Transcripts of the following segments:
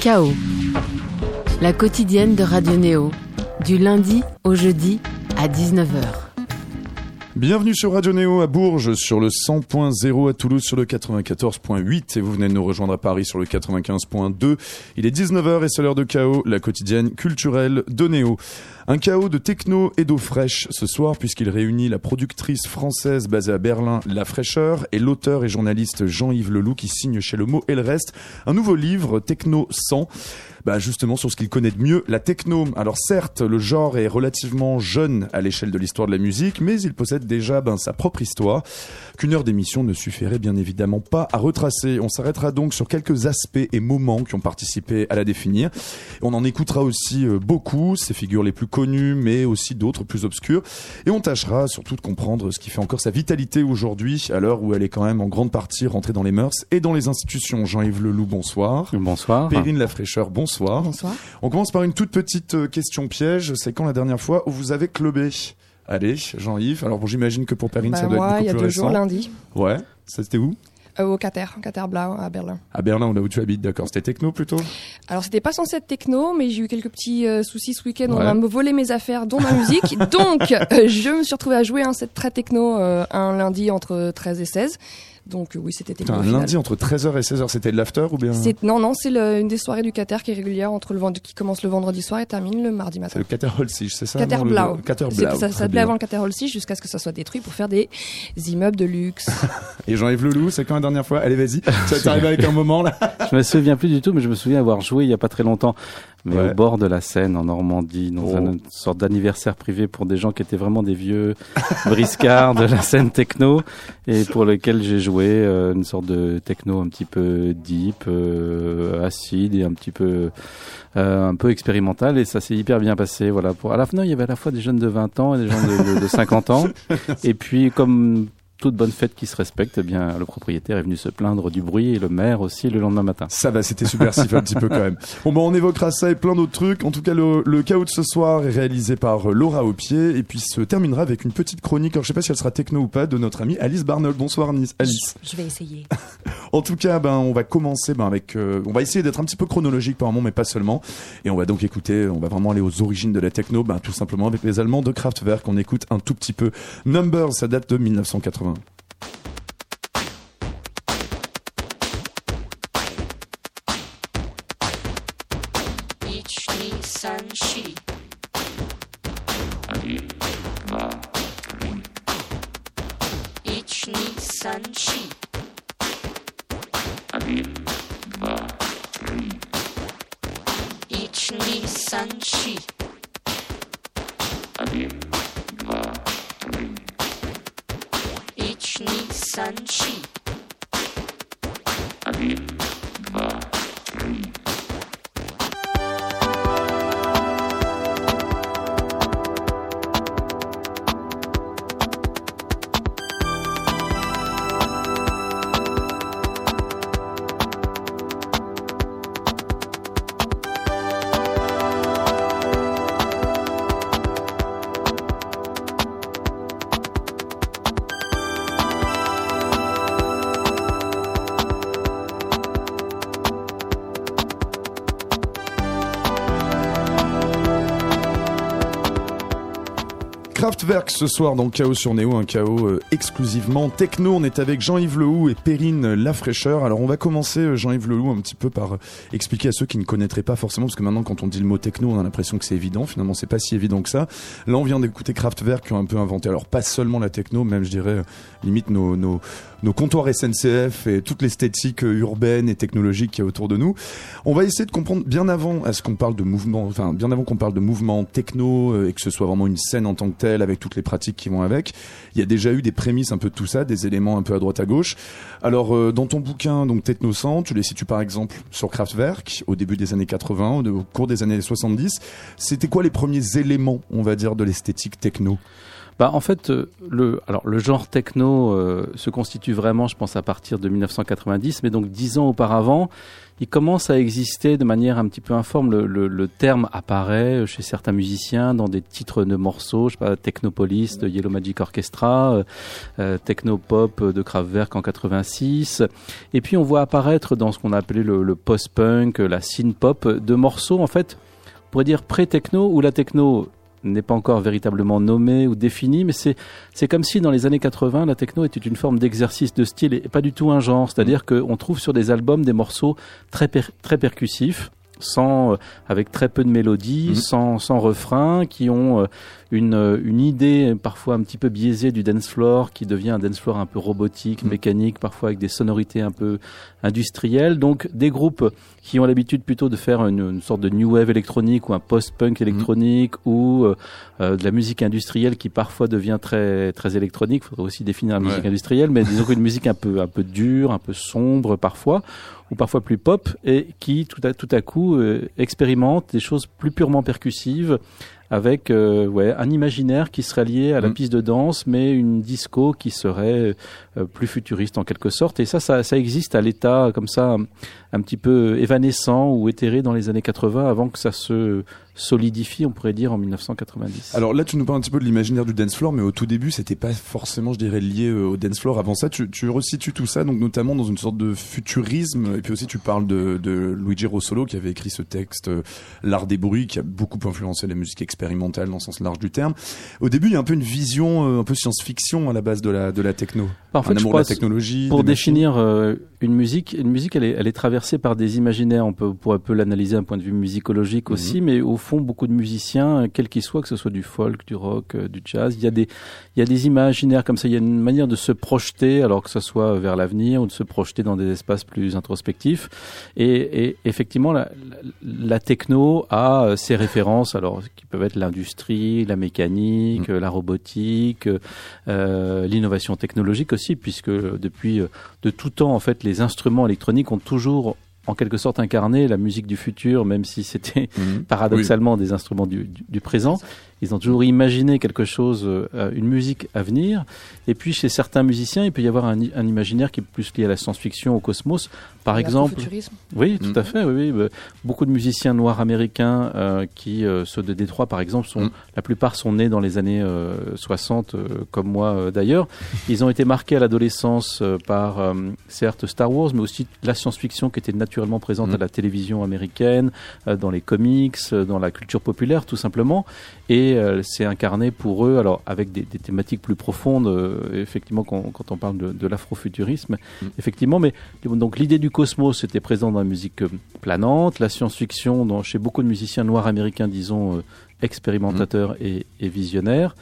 Chaos, la quotidienne de Radio Néo, du lundi au jeudi à 19h. Bienvenue sur Radio Néo à Bourges sur le 100.0, à Toulouse sur le 94.8 et vous venez de nous rejoindre à Paris sur le 95.2. Il est 19h et c'est l'heure de Chaos, la quotidienne culturelle de Néo. Un chaos de techno et d'eau fraîche ce soir puisqu'il réunit la productrice française basée à Berlin, La Fraîcheur, et l'auteur et journaliste Jean-Yves Leloup qui signe chez Le Mot et le reste un nouveau livre, Techno 100, justement sur ce qu'il connaît de mieux, la techno. Alors certes, le genre est relativement jeune à l'échelle de l'histoire de la musique, mais il possède déjà sa propre histoire qu'une heure d'émission ne suffirait bien évidemment pas à retracer. On s'arrêtera donc sur quelques aspects et moments qui ont participé à la définir. On en écoutera aussi beaucoup, ses figures les plus connues, mais aussi d'autres plus obscures. Et on tâchera surtout de comprendre ce qui fait encore sa vitalité aujourd'hui, à l'heure où elle est quand même en grande partie rentrée dans les mœurs et dans les institutions. Jean-Yves Leloup, bonsoir. Bonsoir. Perrine La Fraîcheur, bonsoir. Bonsoir. On commence par une toute petite question piège. C'est quand la dernière fois où vous avez clubé ? Allez, Jean-Yves. Alors bon, j'imagine que pour Perrine, ça doit être beaucoup plus récent. Moi, il y a 2 jours, lundi. Ouais. Ça, c'était où ? Au Kater Blau à Berlin. À Berlin, là où tu habites, d'accord. C'était techno plutôt ? Alors c'était pas censé être techno, mais j'ai eu quelques petits soucis ce week-end. Ouais. On m'a volé mes affaires, dont ma musique. Donc je me suis retrouvée à jouer un set très techno un lundi entre 13 et 16. Donc oui, c'était techno. Un lundi entre 13h et 16h, c'était de l'after ou bien ? Non, c'est une des soirées du Kater qui est régulière, qui commence le vendredi soir et termine le mardi matin. C'est le Kater Hall Siege, c'est ça ? Kater Blau. Ça s'appelait avant le Kater Hall Siege jusqu'à ce que ça soit détruit pour faire des immeubles de luxe. Et Jean-Yves Leloup, c'est quand la dernière fois ? Allez, vas-y, ça t'arrive avec un moment là. Je me souviens plus du tout, mais je me souviens avoir joué il n'y a pas très longtemps. Mais ouais, au bord de la Seine, en Normandie, dans une sorte d'anniversaire privé pour des gens qui étaient vraiment des vieux briscards de la scène techno, et pour lequel j'ai joué une sorte de techno un petit peu deep, acide et un peu expérimental, et ça s'est hyper bien passé. Voilà. Pour à la fin, il y avait à la fois des jeunes de 20 ans et des gens de 50 ans, et puis comme toute bonne fête qui se respecte, eh bien, le propriétaire est venu se plaindre du bruit et le maire aussi le lendemain matin. Ça va, c'était subversif un petit peu quand même. Bon, on évoquera ça et plein d'autres trucs. En tout cas, le chaos de ce soir est réalisé par Laura Aupier et puis se terminera avec une petite chronique. Alors, je sais pas si elle sera techno ou pas, de notre amie Alice Barnold. Bonsoir Alice. Je vais essayer. En tout cas, on va commencer avec. On va essayer d'être un petit peu chronologique par moment, mais pas seulement. Et on va donc écouter. On va vraiment aller aux origines de la techno, tout simplement avec les Allemands de Kraftwerk. On écoute un tout petit peu. Numbers, ça date de 1980. Each day sun she each day sun she each day sun she Sunshine. Kraftwerk ce soir dans Chaos sur Néo, un Chaos exclusivement techno. On est avec Jean-Yves Leloup et Perrine La Fraîcheur. Alors on va commencer, Jean-Yves Leloup, un petit peu par expliquer à ceux qui ne connaîtraient pas forcément, parce que maintenant quand on dit le mot techno, on a l'impression que c'est évident. Finalement, c'est pas si évident que ça. Là, on vient d'écouter Kraftwerk qui ont un peu inventé, alors pas seulement la techno, même je dirais limite nos comptoirs SNCF et toute l'esthétique urbaine et technologique qu'il y a autour de nous. On va essayer de comprendre bien avant qu'on parle de mouvement techno et que ce soit vraiment une scène en tant que telle avec toutes les pratiques qui vont avec. Il y a déjà eu des prémices un peu de tout ça, des éléments un peu à droite à gauche. Alors dans ton bouquin donc Techno 100, tu les situes par exemple sur Kraftwerk au début des années 80, au cours des années 70. C'était quoi les premiers éléments, on va dire, de l'esthétique techno ? Bah, en fait, le genre techno se constitue vraiment, je pense, à partir de 1990, mais donc 10 ans auparavant, il commence à exister de manière un petit peu informe. Le terme apparaît chez certains musiciens dans des titres de morceaux, je sais pas, Technopolis de Yellow Magic Orchestra, Technopop de Kraftwerk en 86. Et puis on voit apparaître dans ce qu'on appelait le post-punk, la synth-pop, de morceaux, en fait, on pourrait dire pré-techno, où la techno n'est pas encore véritablement nommée ou définie, mais c'est comme si dans les années 80, la techno était une forme d'exercice de style et pas du tout un genre. C'est-à-dire qu'on trouve sur des albums des morceaux très percussifs, avec très peu de mélodie, sans refrain, qui ont une idée parfois un petit peu biaisée du dance floor, qui devient un dance floor un peu robotique, mécanique, parfois avec des sonorités un peu industrielles. Donc des groupes qui ont l'habitude plutôt de faire une sorte de new wave électronique ou un post-punk électronique ou de la musique industrielle qui parfois devient très très électronique. Faudrait aussi définir la musique industrielle, mais disons une musique un peu dure, un peu sombre parfois, ou parfois plus pop, et qui tout à coup expérimente des choses plus purement percussives, avec un imaginaire qui serait lié à la piste de danse, mais une disco qui serait plus futuriste en quelque sorte. Et ça existe à l'état comme ça, un petit peu évanescent ou éthéré dans les années 80, avant que ça se solidifie, on pourrait dire, en 1990. Alors là, tu nous parles un petit peu de l'imaginaire du dance floor, mais au tout début, c'était pas forcément, je dirais, lié au dance floor. Avant ça, tu resitues tout ça, donc notamment dans une sorte de futurisme. Et puis aussi, tu parles de Luigi Russolo, qui avait écrit ce texte, L'art des bruits, qui a beaucoup influencé la musique expérimentale dans le sens large du terme. Au début, il y a un peu une vision un peu science-fiction à la base de la techno. En fait, un amour de la technologie. Pour définir une musique, elle est traversée par des imaginaires. On peut un peu l'analyser d'un point de vue musicologique aussi, mais au fond, beaucoup de musiciens, quels qu'ils soient, que ce soit du folk, du rock, du jazz, il y a des imaginaires comme ça. Il y a une manière de se projeter, alors que ce soit vers l'avenir ou de se projeter dans des espaces plus introspectifs. Et effectivement, la techno a ses références, alors qui peuvent être l'industrie, la mécanique, la robotique, l'innovation technologique aussi, puisque depuis de tout temps, en fait, les instruments électroniques ont toujours en quelque sorte incarné la musique du futur, même si c'était paradoxalement des instruments du présent. Ils ont toujours imaginé quelque chose, une musique à venir. Et puis, chez certains musiciens, il peut y avoir un imaginaire qui est plus lié à la science-fiction, au cosmos. Par exemple, l'afrofuturisme. Oui, tout à fait. Oui, oui. Beaucoup de musiciens noirs américains ceux de Détroit, par exemple, la plupart sont nés dans les années 60, comme moi d'ailleurs. Ils ont été marqués à l'adolescence par, certes, Star Wars, mais aussi la science-fiction qui était naturellement présente à la télévision américaine, dans les comics, dans la culture populaire, tout simplement. Et c'est incarné pour eux, alors avec des thématiques plus profondes, effectivement, quand on parle de l'afrofuturisme, effectivement. Mais donc l'idée du cosmos était présente dans la musique planante, la science-fiction chez beaucoup de musiciens noirs américains, disons, expérimentateurs et visionnaires.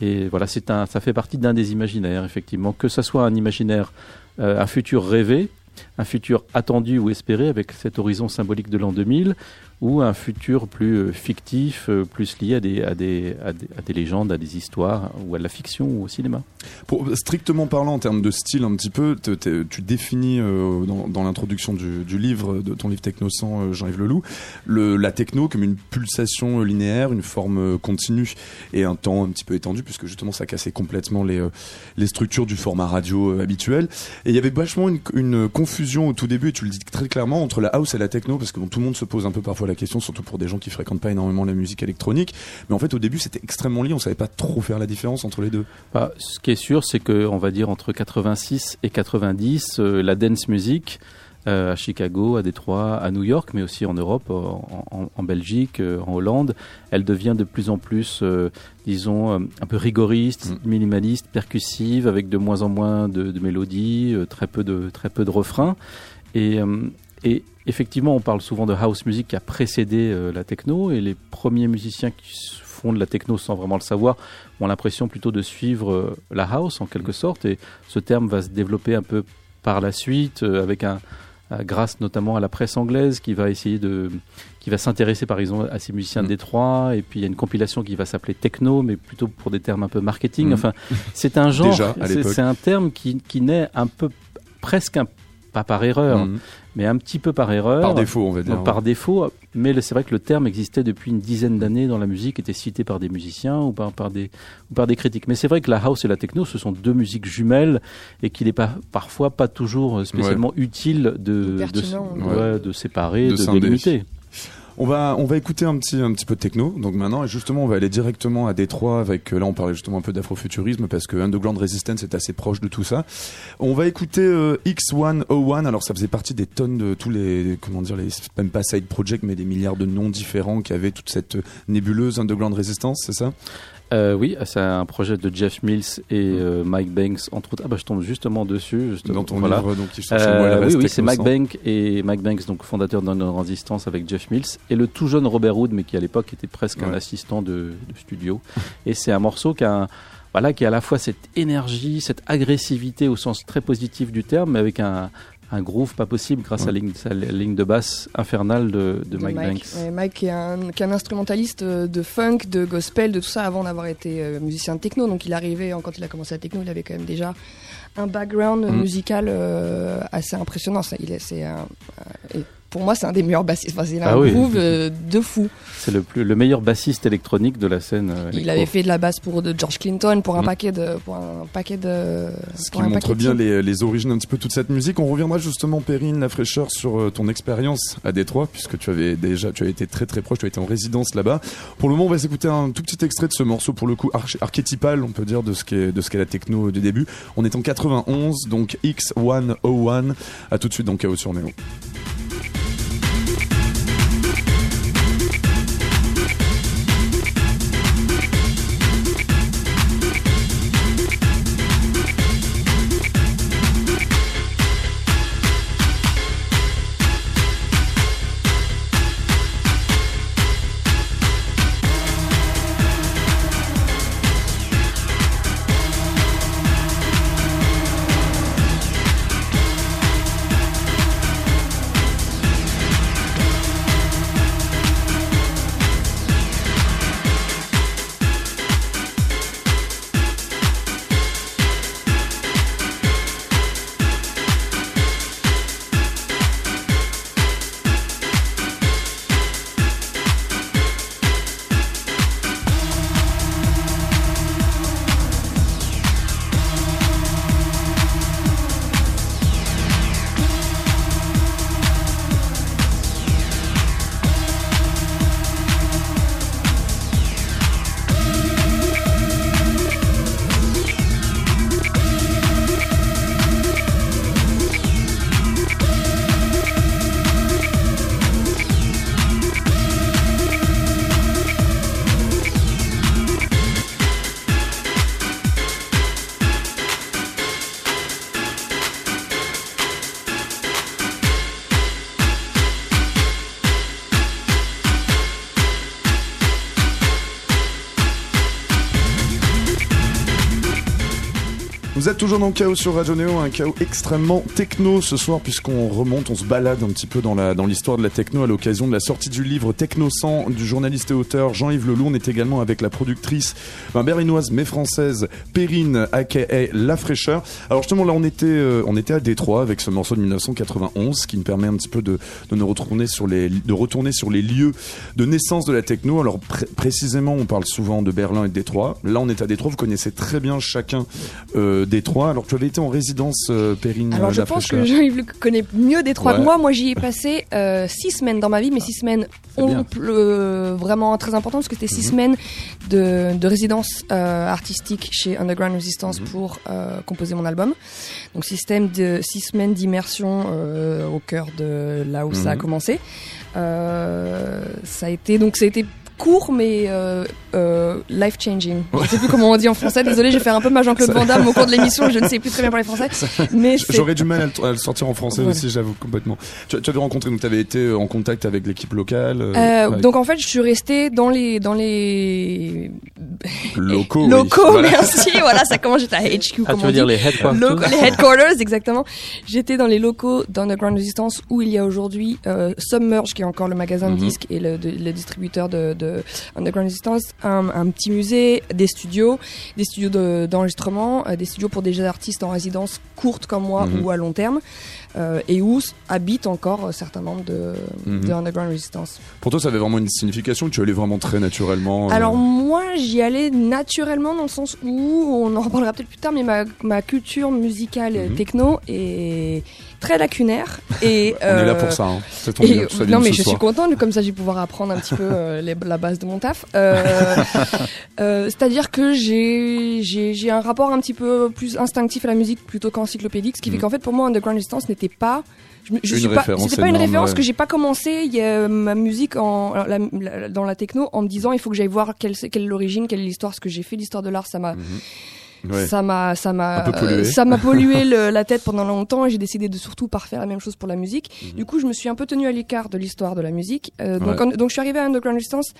Et voilà, ça fait partie d'un des imaginaires, effectivement, que ça soit un imaginaire, un futur rêvé, un futur attendu ou espéré avec cet horizon symbolique de l'an 2000, ou un futur plus fictif, plus lié à des légendes, à des histoires, ou à la fiction, ou au cinéma. Strictement parlant, en termes de style un petit peu, tu définis dans l'introduction du livre, de ton livre Technocent, Jean-Yves Leloup, la techno comme une pulsation linéaire, une forme continue et un temps un petit peu étendu, puisque justement ça cassait complètement les structures du format radio habituel. Et il y avait vachement une confusion au tout début, et tu le dis très clairement, entre la house et la techno, parce que tout le monde se pose un peu parfois la question, surtout pour des gens qui fréquentent pas énormément la musique électronique, mais en fait au début c'était extrêmement lié, on savait pas trop faire la différence entre les deux. Ce qui est sûr, c'est que on va dire entre 86 et 90, la dance music à Chicago, à Détroit, à New York, mais aussi en Europe, en Belgique, en Hollande, elle devient de plus en plus, disons, un peu rigoriste, minimaliste, percussive, avec de moins en moins de mélodies, très peu de refrains, et effectivement, on parle souvent de house music qui a précédé la techno, et les premiers musiciens qui font de la techno sans vraiment le savoir ont l'impression plutôt de suivre la house en quelque sorte, et ce terme va se développer un peu par la suite, avec grâce notamment à la presse anglaise qui va essayer qui va s'intéresser par exemple à ces musiciens de Détroit, et puis il y a une compilation qui va s'appeler Techno, mais plutôt pour des termes un peu marketing. Enfin, c'est un genre, déjà, c'est un terme qui naît un peu, presque un pas par erreur, mais un petit peu par erreur. Par défaut, on va dire. Par défaut, mais c'est vrai que le terme existait depuis une dizaine d'années dans la musique, était cité par des musiciens ou par des critiques. Mais c'est vrai que la house et la techno, ce sont deux musiques jumelles et qu'il n'est parfois pas toujours spécialement utile de séparer, de délimiter. On va écouter un petit peu de techno. Donc maintenant, et justement, on va aller directement à Détroit avec, là on parlait justement un peu d'afrofuturisme parce que Underground Resistance est assez proche de tout ça. On va écouter X101. Alors ça faisait partie des tonnes de tous les, même pas side project, mais des milliards de noms différents qui avaient toute cette nébuleuse Underground Resistance, c'est ça? Oui, c'est un projet de Jeff Mills et Mike Banks, entre autres. Ah bah je tombe justement dessus. Dans ton livre, donc, oui, c'est Mike Banks, donc fondateur d'Underground Resistance avec Jeff Mills, et le tout jeune Robert Hood, mais qui à l'époque était presque un assistant de studio. Et c'est un morceau qui a à la fois cette énergie, cette agressivité au sens très positif du terme, mais avec un groove pas possible grâce à la ligne de basse infernale de Mike Banks. Ouais, Mike qui est un instrumentaliste de funk, de gospel, de tout ça avant d'avoir été musicien de techno. Donc quand il a commencé la techno, il avait quand même déjà un background musical assez impressionnant. Pour moi, c'est un des meilleurs bassistes. Enfin, c'est un groove de fou. C'est le meilleur bassiste électronique de la scène. Il avait fait de la basse pour George Clinton, pour un paquet de. Ce qui montre bien les origines un petit peu de toute cette musique. On reviendra justement, Perrine, La Fraîcheur, sur ton expérience à Détroit, puisque tu as été très très proche, tu as été en résidence là-bas. Pour le moment, on va s'écouter un tout petit extrait de ce morceau, pour le coup archétypal, on peut dire, de ce qu'est la techno du début. On est en 91, donc X101. À tout de suite dans Chaos sur Néo. Vous êtes toujours dans Chaos sur Radio Néo, un chaos extrêmement techno ce soir, puisqu'on remonte, on se balade un petit peu dans l'histoire de la techno à l'occasion de la sortie du livre Techno 100 du journaliste et auteur Jean-Yves Leloup. On est également avec la productrice berlinoise mais française Perrine aka La Fraîcheur. Alors justement là on était à Détroit avec ce morceau de 1991 qui me permet un petit peu de retourner sur les lieux de naissance de la techno. Alors précisément on parle souvent de Berlin et de Détroit. Là on est à Détroit, vous connaissez très bien chacun Détroit. Alors tu avais été en résidence, Perrine. Alors je pense que Jean-Yves connaît mieux Détroit que moi. Moi j'y ai passé 6 semaines dans ma vie, mais 6 semaines vraiment très importantes parce que c'était 6 semaines de résidence artistique chez Underground Resistance pour composer mon album. Donc 6 semaines d'immersion au cœur de là où ça a commencé. Ça a été court mais life changing. Je sais plus comment on dit en français. Désolé, j'ai fait un peu ma Jean-Claude Van Damme au cours de l'émission. Je ne sais plus très bien parler français. Mais j'aurais du mal à le sortir en français aussi, j'avoue complètement. Tu avais rencontré, donc tu avais été en contact avec l'équipe locale. Donc en fait, je suis restée dans les locaux. Merci. Voilà, ça commence. J'étais à HQ. Tu veux dire les headquarters. Les headquarters, exactement. J'étais dans les locaux d'Underground Resistance où il y a aujourd'hui Submerge, qui est encore le magasin de disques et le distributeur de Underground Resistance, un petit musée, des studios d'enregistrement, des studios pour des artistes en résidence courte comme moi ou à long terme. et où habitent encore certains membres de Underground Resistance. Pour toi, ça avait vraiment une signification, tu allais vraiment très naturellement Alors moi, j'y allais naturellement dans le sens où, on en reparlera peut-être plus tard, mais ma culture musicale techno est très lacunaire. Et, on est là pour ça, hein. Ça tombe bien, ça vient de ce soir. Non mais je suis contente, comme ça je vais pouvoir apprendre un petit peu la base de mon taf. C'est-à-dire que j'ai un rapport un petit peu plus instinctif à la musique plutôt qu'encyclopédique, ce qui fait qu'en fait pour moi Underground Resistance n'était pas une référence que j'ai pas commencé ma musique dans la techno en me disant il faut que j'aille voir quelle est l'origine, quelle est l'histoire, ce que j'ai fait, l'histoire de l'art, ça m'a... Ouais. Ça m'a pollué la tête pendant longtemps et j'ai décidé de surtout pas refaire la même chose pour la musique. Du coup, je me suis un peu tenue à l'écart de l'histoire de la musique. Donc, je suis arrivée à Underground Resistance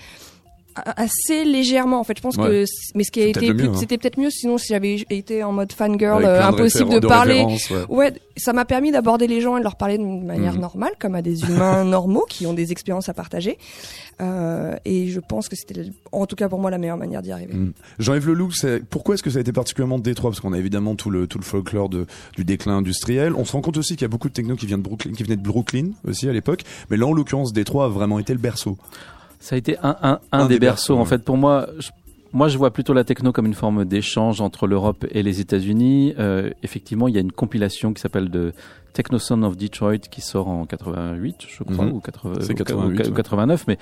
assez légèrement, en fait. Je pense que, mais ce qui a été, c'était peut-être mieux. Sinon, si j'avais été en mode fangirl, impossible de parler. Ouais, ça m'a permis d'aborder les gens et de leur parler de manière normale, comme à des humains normaux qui ont des expériences à partager. Et je pense que c'était, en tout cas pour moi, la meilleure manière d'y arriver. Jean-Yves Leloup, pourquoi est-ce que ça a été particulièrement Détroit ? Parce qu'on a évidemment tout le folklore du déclin industriel. On se rend compte aussi qu'il y a beaucoup de techno qui venaient de Brooklyn aussi à l'époque. Mais là, en l'occurrence, Détroit a vraiment été le berceau. Ça a été un des berceaux. En fait, pour moi, je vois plutôt la techno comme une forme d'échange entre l'Europe et les États-Unis. Effectivement, il y a une compilation qui s'appelle The Techno Sound of Detroit qui sort en 88, je crois, ou 89. Mais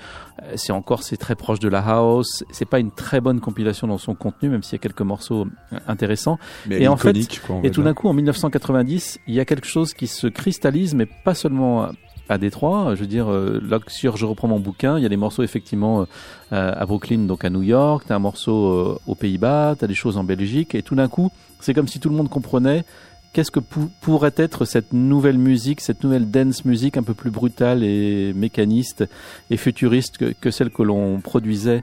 c'est très proche de la house. C'est pas une très bonne compilation dans son contenu, même s'il y a quelques morceaux intéressants. Mais et en fait, tout d'un coup, en 1990, il y a quelque chose qui se cristallise, mais pas seulement à Détroit, je veux dire, là, je reprends mon bouquin, il y a des morceaux effectivement à Brooklyn, donc à New York, t'as un morceau aux Pays-Bas, t'as des choses en Belgique, et tout d'un coup, c'est comme si tout le monde comprenait qu'est-ce que pourrait être cette nouvelle musique, cette nouvelle dance music un peu plus brutale et mécaniste et futuriste que celle que l'on produisait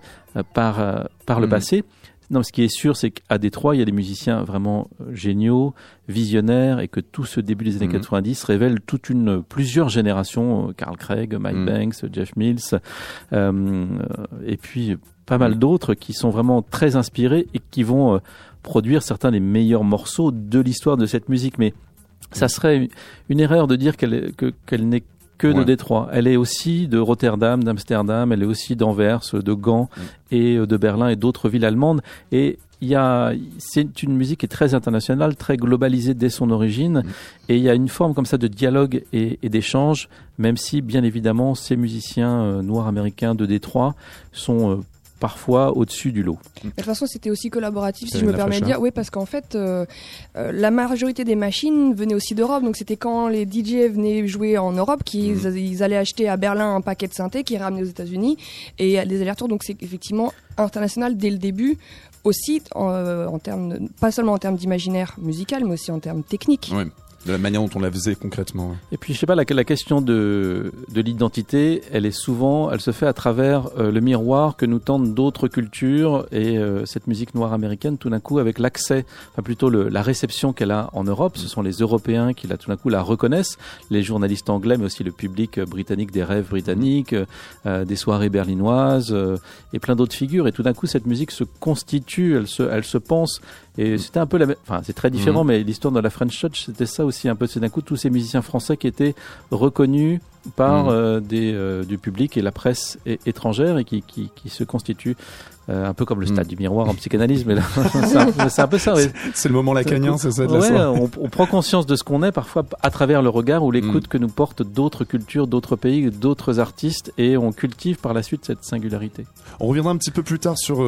par le passé. Non, ce qui est sûr, c'est qu'à Détroit, il y a des musiciens vraiment géniaux, visionnaires, et que tout ce début des années 90 révèle plusieurs générations. Carl Craig, Mike Banks, Jeff Mills, et puis pas mal d'autres qui sont vraiment très inspirés et qui vont produire certains des meilleurs morceaux de l'histoire de cette musique. Mais ça serait une erreur de dire qu'elle n'est que de Détroit. Elle est aussi de Rotterdam, d'Amsterdam, elle est aussi d'Anvers, de Gand et de Berlin et d'autres villes allemandes. Et c'est une musique qui est très internationale, très globalisée dès son origine. Et il y a une forme comme ça de dialogue et d'échange, même si, bien évidemment, ces musiciens noirs américains de Détroit sont parfois au-dessus du lot. De toute façon, c'était aussi collaboratif, si je me permets de dire. Oui, parce qu'en fait, la majorité des machines venaient aussi d'Europe. Donc, c'était quand les DJ venaient jouer en Europe qu'ils allaient acheter à Berlin un paquet de synthés qu'ils ramenaient aux États-Unis et les allers-retours. Donc, c'est effectivement international dès le début, aussi en termes, pas seulement en termes d'imaginaire musical, mais aussi en termes techniques. Oui. De la manière dont on la faisait concrètement. Et puis, je sais pas, la question de l'identité, elle se fait à travers le miroir que nous tendent d'autres cultures et cette musique noire américaine, tout d'un coup, avec l'accès, enfin plutôt la réception qu'elle a en Europe. Ce sont les Européens qui, là, tout d'un coup, la reconnaissent. Les journalistes anglais, mais aussi le public britannique, des rêves britanniques, des soirées berlinoises et plein d'autres figures. Et tout d'un coup, cette musique se constitue, elle se pense. Et c'était un peu c'est très différent, mais l'histoire de la French Touch, c'était ça aussi un peu. C'est d'un coup tous ces musiciens français qui étaient reconnus par du public et la presse étrangère et qui se constituent un peu comme le stade du miroir en psychanalyse, mais là, c'est un peu ça. Oui. C'est le moment lacanien, c'est ça de la soirée. On prend conscience de ce qu'on est parfois à travers le regard ou l'écoute que nous portent d'autres cultures, d'autres pays, d'autres artistes, et on cultive par la suite cette singularité. On reviendra un petit peu plus tard sur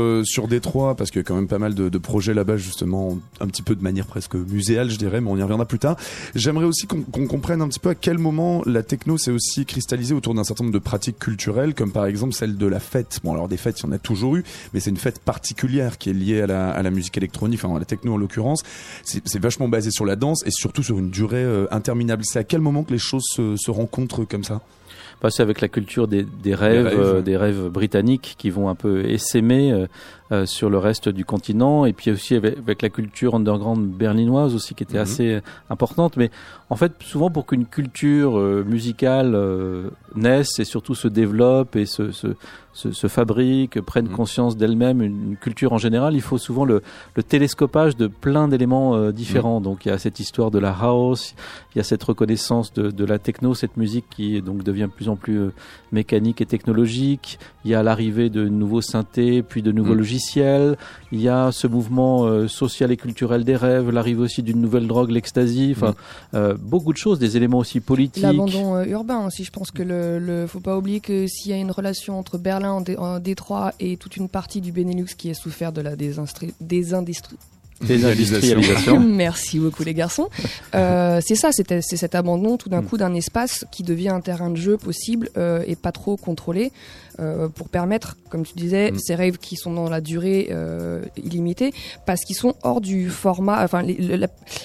Détroit, parce qu'il y a quand même pas mal de projets là-bas, justement, un petit peu de manière presque muséale, je dirais, mais on y reviendra plus tard. J'aimerais aussi qu'on comprenne un petit peu à quel moment la techno s'est aussi cristallisée autour d'un certain nombre de pratiques culturelles, comme par exemple celle de la fête. Bon, alors des fêtes, il y en a toujours eu, mais c'est une fête particulière qui est liée à la musique électronique, enfin à la techno en l'occurrence. C'est vachement basé sur la danse et surtout sur une durée interminable. C'est à quel moment que les choses se rencontrent comme ça ? C'est avec la culture des rêves britanniques qui vont un peu essaimer sur le reste du continent, et puis aussi avec la culture underground berlinoise aussi qui était assez importante. Mais en fait, souvent pour qu'une culture musicale naisse et surtout se développe et se fabrique, prenne conscience d'elle-même, une culture en général, il faut souvent le télescopage de plein d'éléments différents. Donc il y a cette histoire de la house, il y a cette reconnaissance de la techno, cette musique qui donc devient de plus en plus mécanique et technologique. Il y a l'arrivée de nouveaux synthés, puis de nouveaux logiciels. Il y a ce mouvement social et culturel des rêves, l'arrivée aussi d'une nouvelle drogue, l'ecstasy. Enfin, beaucoup de choses, des éléments aussi politiques. L'abandon urbain aussi. Je pense que faut pas oublier que s'il y a une relation entre Berlin en Détroit et toute une partie du Benelux qui a souffert de la désindustrialisation. Merci beaucoup les garçons. C'est ça, c'est cet abandon tout d'un coup d'un espace qui devient un terrain de jeu possible et pas trop contrôlé pour permettre, comme tu disais, ces rêves qui sont dans la durée illimitée parce qu'ils sont hors du format, enfin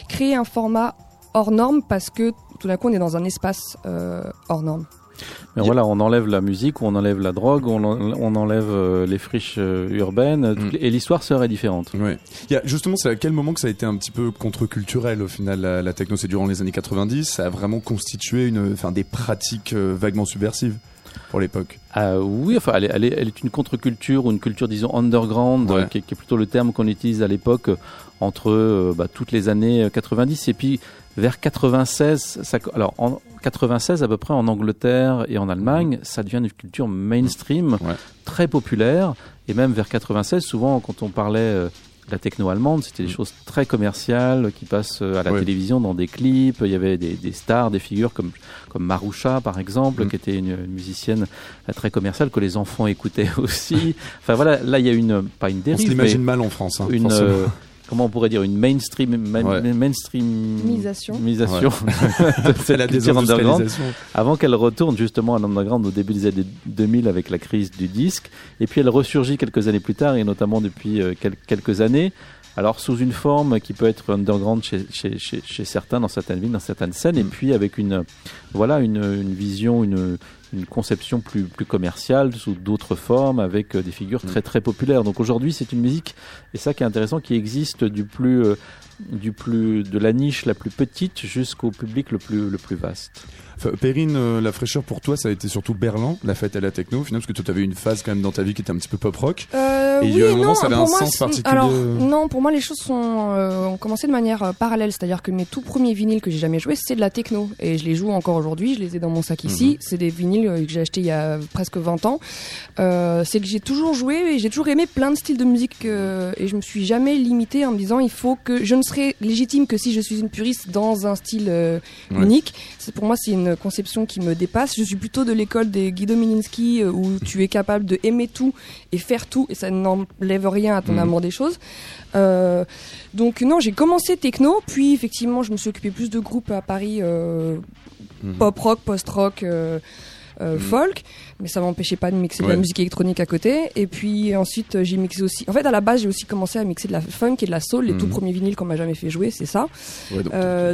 créer un format hors norme parce que tout d'un coup on est dans un espace hors norme. Mais voilà, on enlève la musique, on enlève la drogue, on enlève les friches urbaines, et l'histoire serait différente. Oui. Justement, c'est à quel moment que ça a été un petit peu contre-culturel au final, la techno, c'est durant les années 90, ça a vraiment constitué des pratiques vaguement subversives pour l'époque. Oui, enfin, elle est une contre-culture ou une culture, disons, underground, qui est plutôt le terme qu'on utilise à l'époque entre toutes les années 90 et puis vers 96. Alors, en 96 à peu près en Angleterre et en Allemagne, ça devient une culture mainstream, très populaire. Et même vers 96, souvent quand on parlait la techno allemande, c'était des choses très commerciales qui passent à la télévision dans des clips. Il y avait des stars, des figures comme Marusha par exemple, qui était une musicienne très commerciale que les enfants écoutaient aussi. Enfin voilà, là il y a pas une dérive. On se l'imagine mal en France, hein, forcément. Comment on pourrait dire une mainstreamisation c'est la désindustrialisation avant qu'elle retourne justement à l'underground au début des années 2000 avec la crise du disque, et puis elle ressurgit quelques années plus tard et notamment depuis quelques années, alors sous une forme qui peut être underground chez certains, dans certaines villes, dans certaines scènes, et puis avec une vision, une conception plus commerciale sous d'autres formes avec des figures très très populaires. Donc aujourd'hui, c'est une musique, et ça qui est intéressant, qui existe du plus de la niche la plus petite jusqu'au public le plus vaste. Perrine, la fraîcheur pour toi, ça a été surtout Berlin, la fête à la techno, finalement, parce que tu avais une phase quand même dans ta vie qui était un petit peu pop rock. Ça avait un sens particulier. Alors, non, pour moi, les choses ont commencé de manière parallèle, c'est-à-dire que mes tout premiers vinyles que j'ai jamais joués, c'est de la techno, et je les joue encore aujourd'hui, je les ai dans mon sac ici. C'est des vinyles que j'ai achetés il y a presque 20 ans. C'est que j'ai toujours joué et j'ai toujours aimé plein de styles de musique, et je me suis jamais limitée en me disant il faut que je ne serais légitime que si je suis une puriste dans un style unique. Pour moi, c'est une conception qui me dépasse. Je suis plutôt de l'école des Guido Milinski, où tu es capable de aimer tout et faire tout, et ça n'enlève rien à ton amour des choses. Donc non, j'ai commencé techno, puis effectivement je me suis occupée plus de groupes à Paris, pop-rock, post-rock, folk, mais ça m'empêchait pas de mixer de la musique électronique à côté. Et puis ensuite j'ai mixé aussi, en fait à la base j'ai aussi commencé à mixer de la funk et de la soul, les tout premiers vinyles qu'on m'a jamais fait jouer, c'est ça.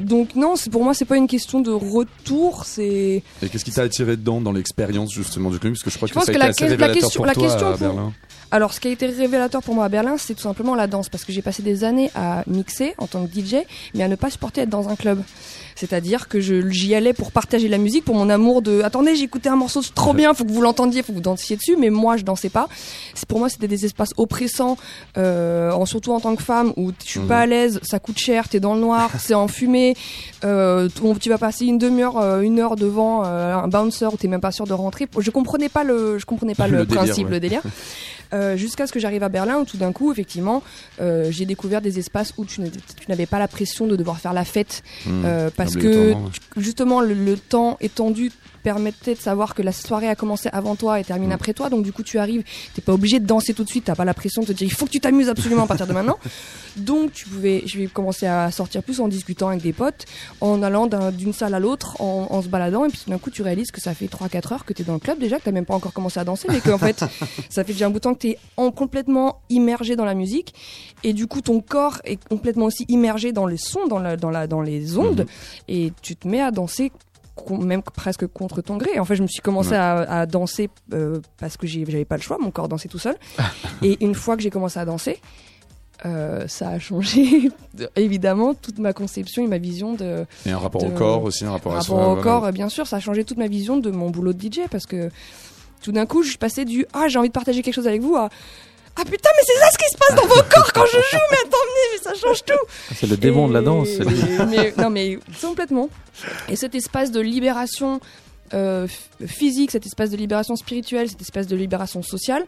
Donc non, pour moi c'est pas une question de retour, c'est... Et qu'est-ce qui t'a attiré dedans dans l'expérience justement du club, parce que je pense que ça a été assez révélateur pour toi à Berlin. Alors, ce qui a été révélateur pour moi à Berlin, c'est tout simplement la danse, parce que j'ai passé des années à mixer en tant que DJ, mais à ne pas supporter être dans un club. C'est-à-dire que j'y allais pour partager la musique, pour mon amour de « Attendez, j'ai écouté un morceau, c'est trop bien, faut que vous l'entendiez, faut que vous dansiez dessus », mais moi, je dansais pas. Pour moi, c'était des espaces oppressants, surtout en tant que femme, où je suis pas à l'aise, ça coûte cher, t'es dans le noir, c'est en fumée, tu vas passer une heure devant un bouncer où t'es même pas sûr de rentrer. Je comprenais pas le principe, le délire. Jusqu'à ce que j'arrive à Berlin où tout d'un coup effectivement j'ai découvert des espaces où tu n'avais pas la pression de devoir faire la fête parce que justement le temps étendu permettait de savoir que la soirée a commencé avant toi et termine après toi, donc du coup tu arrives, t'es pas obligé de danser tout de suite, t'as pas la pression de te dire il faut que tu t'amuses absolument à partir de maintenant. Donc je vais commencer à sortir plus en discutant avec des potes, en allant d'une salle à l'autre, en se baladant, et puis tout d'un coup tu réalises que ça fait 3-4 heures que t'es dans le club déjà, que t'as même pas encore commencé à danser, mais qu'en fait ça fait déjà un bout de temps que t'es complètement immergé dans la musique, et du coup ton corps est complètement aussi immergé dans les sons, dans les ondes, et tu te mets à danser même presque contre ton gré. En fait, je me suis commencée à danser parce que j'avais pas le choix, mon corps dansait tout seul. Et une fois que j'ai commencé à danser, ça a changé évidemment toute ma conception et ma vision de... Et un rapport au corps aussi, un rapport à soi. Un rapport au corps, bien sûr, ça a changé toute ma vision de mon boulot de DJ, parce que tout d'un coup, je suis passée du « Ah, j'ai envie de partager quelque chose avec vous » à « Ah putain, mais c'est ça ce qui se passe dans vos corps quand je joue, mais attends, mais ça change tout !» C'est le démon de la danse. Mais complètement. Et cet espace de libération physique, cet espace de libération spirituelle, cet espace de libération sociale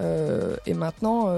est maintenant...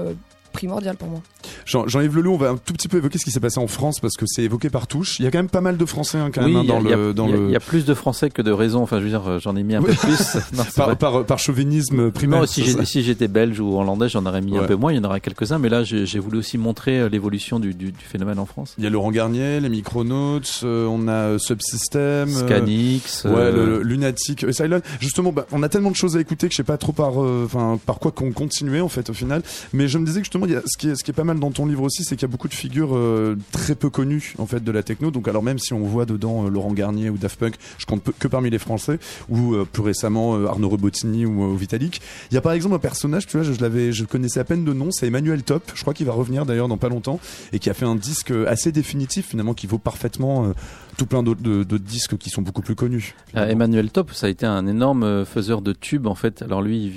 primordial pour moi. Jean-Yves Leloup, on va un tout petit peu évoquer ce qui s'est passé en France, parce que c'est évoqué par touche. Il y a quand même pas mal de Français Il y a plus de Français que de raisons. Enfin, je veux dire, j'en ai mis un peu plus. Non, par chauvinisme primaire. Non, si j'étais belge ou hollandais, j'en aurais mis un peu moins. Il y en aurait quelques-uns, mais là, j'ai voulu aussi montrer l'évolution du phénomène en France. Il y a Laurent Garnier, les Micronauts, on a Subsystem, Scanix, le Lunatic, Asylum. Justement, on a tellement de choses à écouter que je sais pas trop par quoi qu'on continuait en fait au final. Mais je me disais que justement, ce qui est pas mal dans ton livre aussi, c'est qu'il y a beaucoup de figures très peu connues en fait de la techno. Donc alors même si on voit dedans Laurent Garnier ou Daft Punk, je compte que parmi les Français, ou plus récemment Arnaud Robotini ou Vitalik. Il y a par exemple un personnage, tu vois, je connaissais à peine de nom, c'est Emmanuel Top. Je crois qu'il va revenir d'ailleurs dans pas longtemps et qui a fait un disque assez définitif finalement, qui vaut parfaitement tout plein d'autres disques qui sont beaucoup plus connus. Emmanuel Top, ça a été un énorme faiseur de tubes en fait. Alors lui, il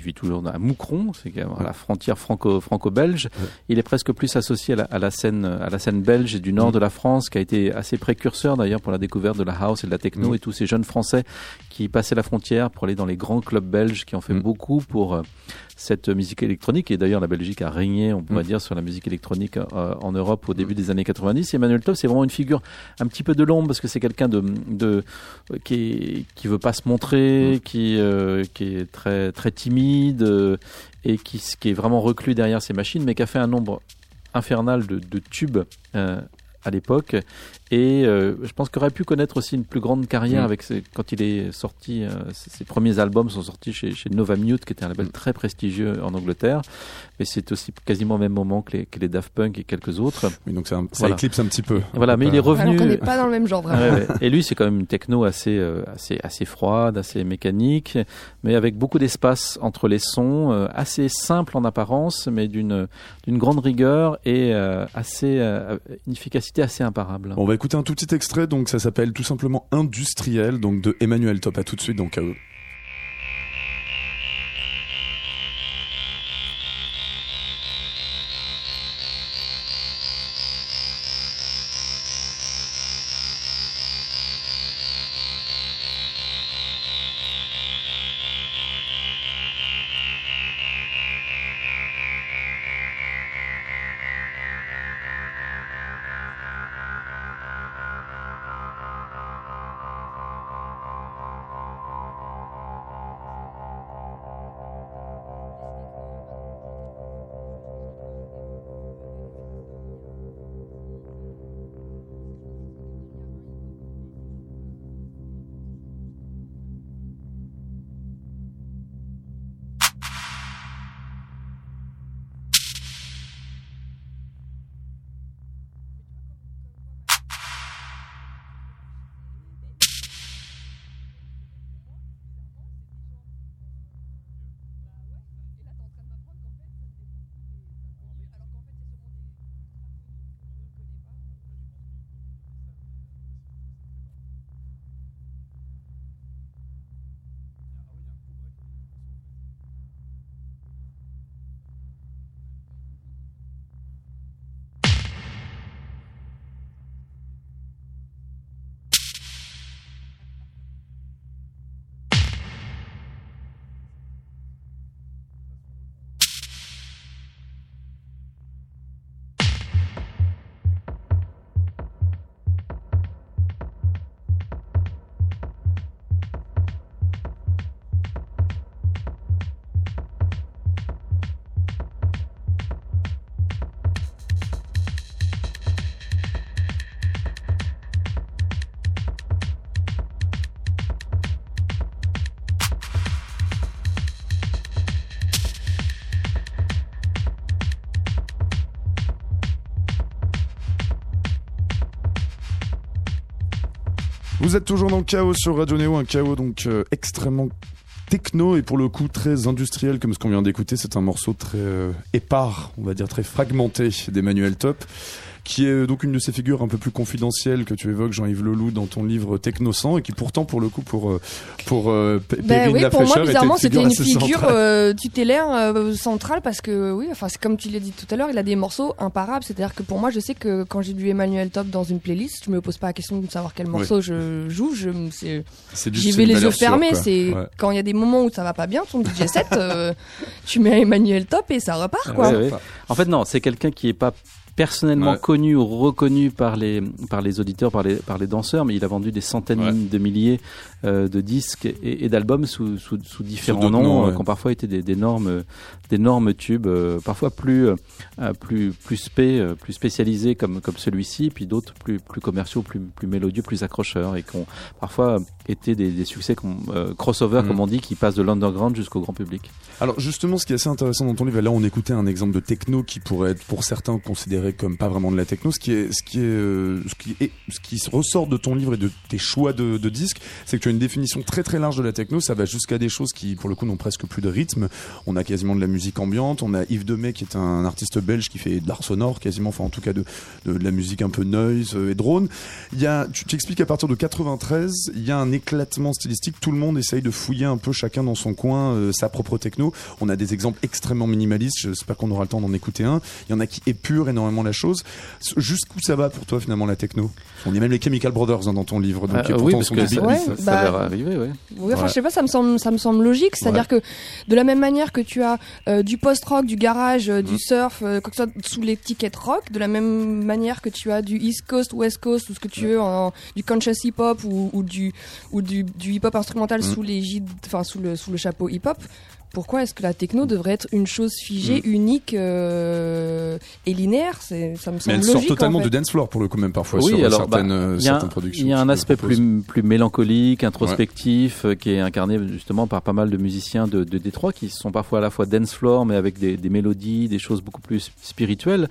vit toujours à Moucron, c'est à la frontière franco-belge. Ouais. Il est presque plus associé à la scène belge et du nord de la France, qui a été assez précurseur d'ailleurs pour la découverte de la house et de la techno, et tous ces jeunes Français qui passaient la frontière pour aller dans les grands clubs belges, qui ont fait beaucoup pour cette musique électronique. Et d'ailleurs la Belgique a régné, on pourrait dire, sur la musique électronique en Europe au début des années 90. Et Emmanuel Top, c'est vraiment une figure un petit peu de l'ombre, parce que c'est quelqu'un qui veut pas se montrer, qui est très très timide, et qui est vraiment reclus derrière ses machines, mais qui a fait un nombre infernal de tubes à l'époque. Et je pense qu'il aurait pu connaître aussi une plus grande carrière quand il est sorti. Ses premiers albums sont sortis chez Nova Mute, qui était un label très prestigieux en Angleterre. Mais c'est aussi quasiment au même moment que les Daft Punk et quelques autres. Oui, donc ça éclipse un petit peu. Voilà, mais il est revenu. Alors qu'on n'est pas dans le même genre. Ouais. Et lui, c'est quand même une techno assez froide, assez mécanique, mais avec beaucoup d'espace entre les sons, assez simple en apparence, mais d'une grande rigueur et une efficacité assez imparable. On va écouter un tout petit extrait, donc ça s'appelle tout simplement Industriel, donc de Emmanuel Top. À tout de suite, donc à eux. Vous êtes toujours dans le chaos sur Radio Néo, un chaos donc extrêmement techno et pour le coup très industriel comme ce qu'on vient d'écouter. C'est un morceau très épars, on va dire très fragmenté d'Emmanuel Top, qui est donc une de ces figures un peu plus confidentielles que tu évoques, Jean-Yves Leloup, dans ton livre Technocent, et qui pourtant, pour le coup, pour La Fraîcheur, pour moi, bizarrement, c'était une figure tutélaire centrale, parce que, oui, enfin, c'est comme tu l'as dit tout à l'heure, il a des morceaux imparables, c'est-à-dire que pour moi, je sais que quand j'ai du Emmanuel Top dans une playlist, je me pose pas la question de savoir quel morceau je joue, j'y vais les yeux fermés, quand il y a des moments où ça va pas bien, ton DJ set, tu mets Emmanuel Top et ça repart, quoi. Ouais. En fait, non, c'est quelqu'un qui est pas personnellement connu ou reconnu par les auditeurs, par les danseurs, mais il a vendu des centaines de milliers de disques et d'albums sous différents noms qui ont parfois été d'énormes tubes, parfois plus spécialisés comme celui-ci, puis d'autres plus commerciaux, plus mélodieux, plus accrocheurs, et qui ont parfois été des succès crossover comme on dit, qui passent de l'underground jusqu'au grand public. Alors justement, ce qui est assez intéressant dans ton livre, là on écoutait un exemple de techno qui pourrait être pour certains considéré comme pas vraiment de la techno. Ce qui ressort de ton livre et de tes choix de disques, c'est que tu as une définition très très large de la techno. Ça va jusqu'à des choses qui pour le coup n'ont presque plus de rythme. On a quasiment de la musique ambiante, on a Yves Demey qui est un artiste belge qui fait de l'art sonore quasiment, enfin en tout cas de la musique un peu noise et drone. Il y a, tu t'expliques à partir de 93, il y a un éclatement stylistique, tout le monde essaye de fouiller un peu chacun dans son coin sa propre techno. On a des exemples extrêmement minimalistes, j'espère qu'on aura le temps d'en écouter un. Il y en a qui épurent énormément la chose. Jusqu'où ça va pour toi finalement la techno ? On y même les Chemical Brothers dans ton livre, donc et pourtant oui, parce sont que des ça va arriver. Oui, enfin je sais pas, ça me semble logique, c'est-à-dire que de la même manière que tu as du post-rock, du garage, du surf, quoi que ce soit sous l'étiquette rock, de la même manière que tu as du East Coast, West Coast ou ce que tu veux, du conscious hip-hop ou du hip-hop instrumental sous l'égide, enfin sous le chapeau hip-hop. Pourquoi est-ce que la techno devrait être une chose figée, unique et linéaire ? Ça me semble logique. Mais elle sort totalement du dance floor pour le coup, même parfois sur certaines productions. Il y a un aspect plus mélancolique, introspectif, qui est incarné justement par pas mal de musiciens de Détroit qui sont parfois à la fois dance floor, mais avec des mélodies, des choses beaucoup plus spirituelles,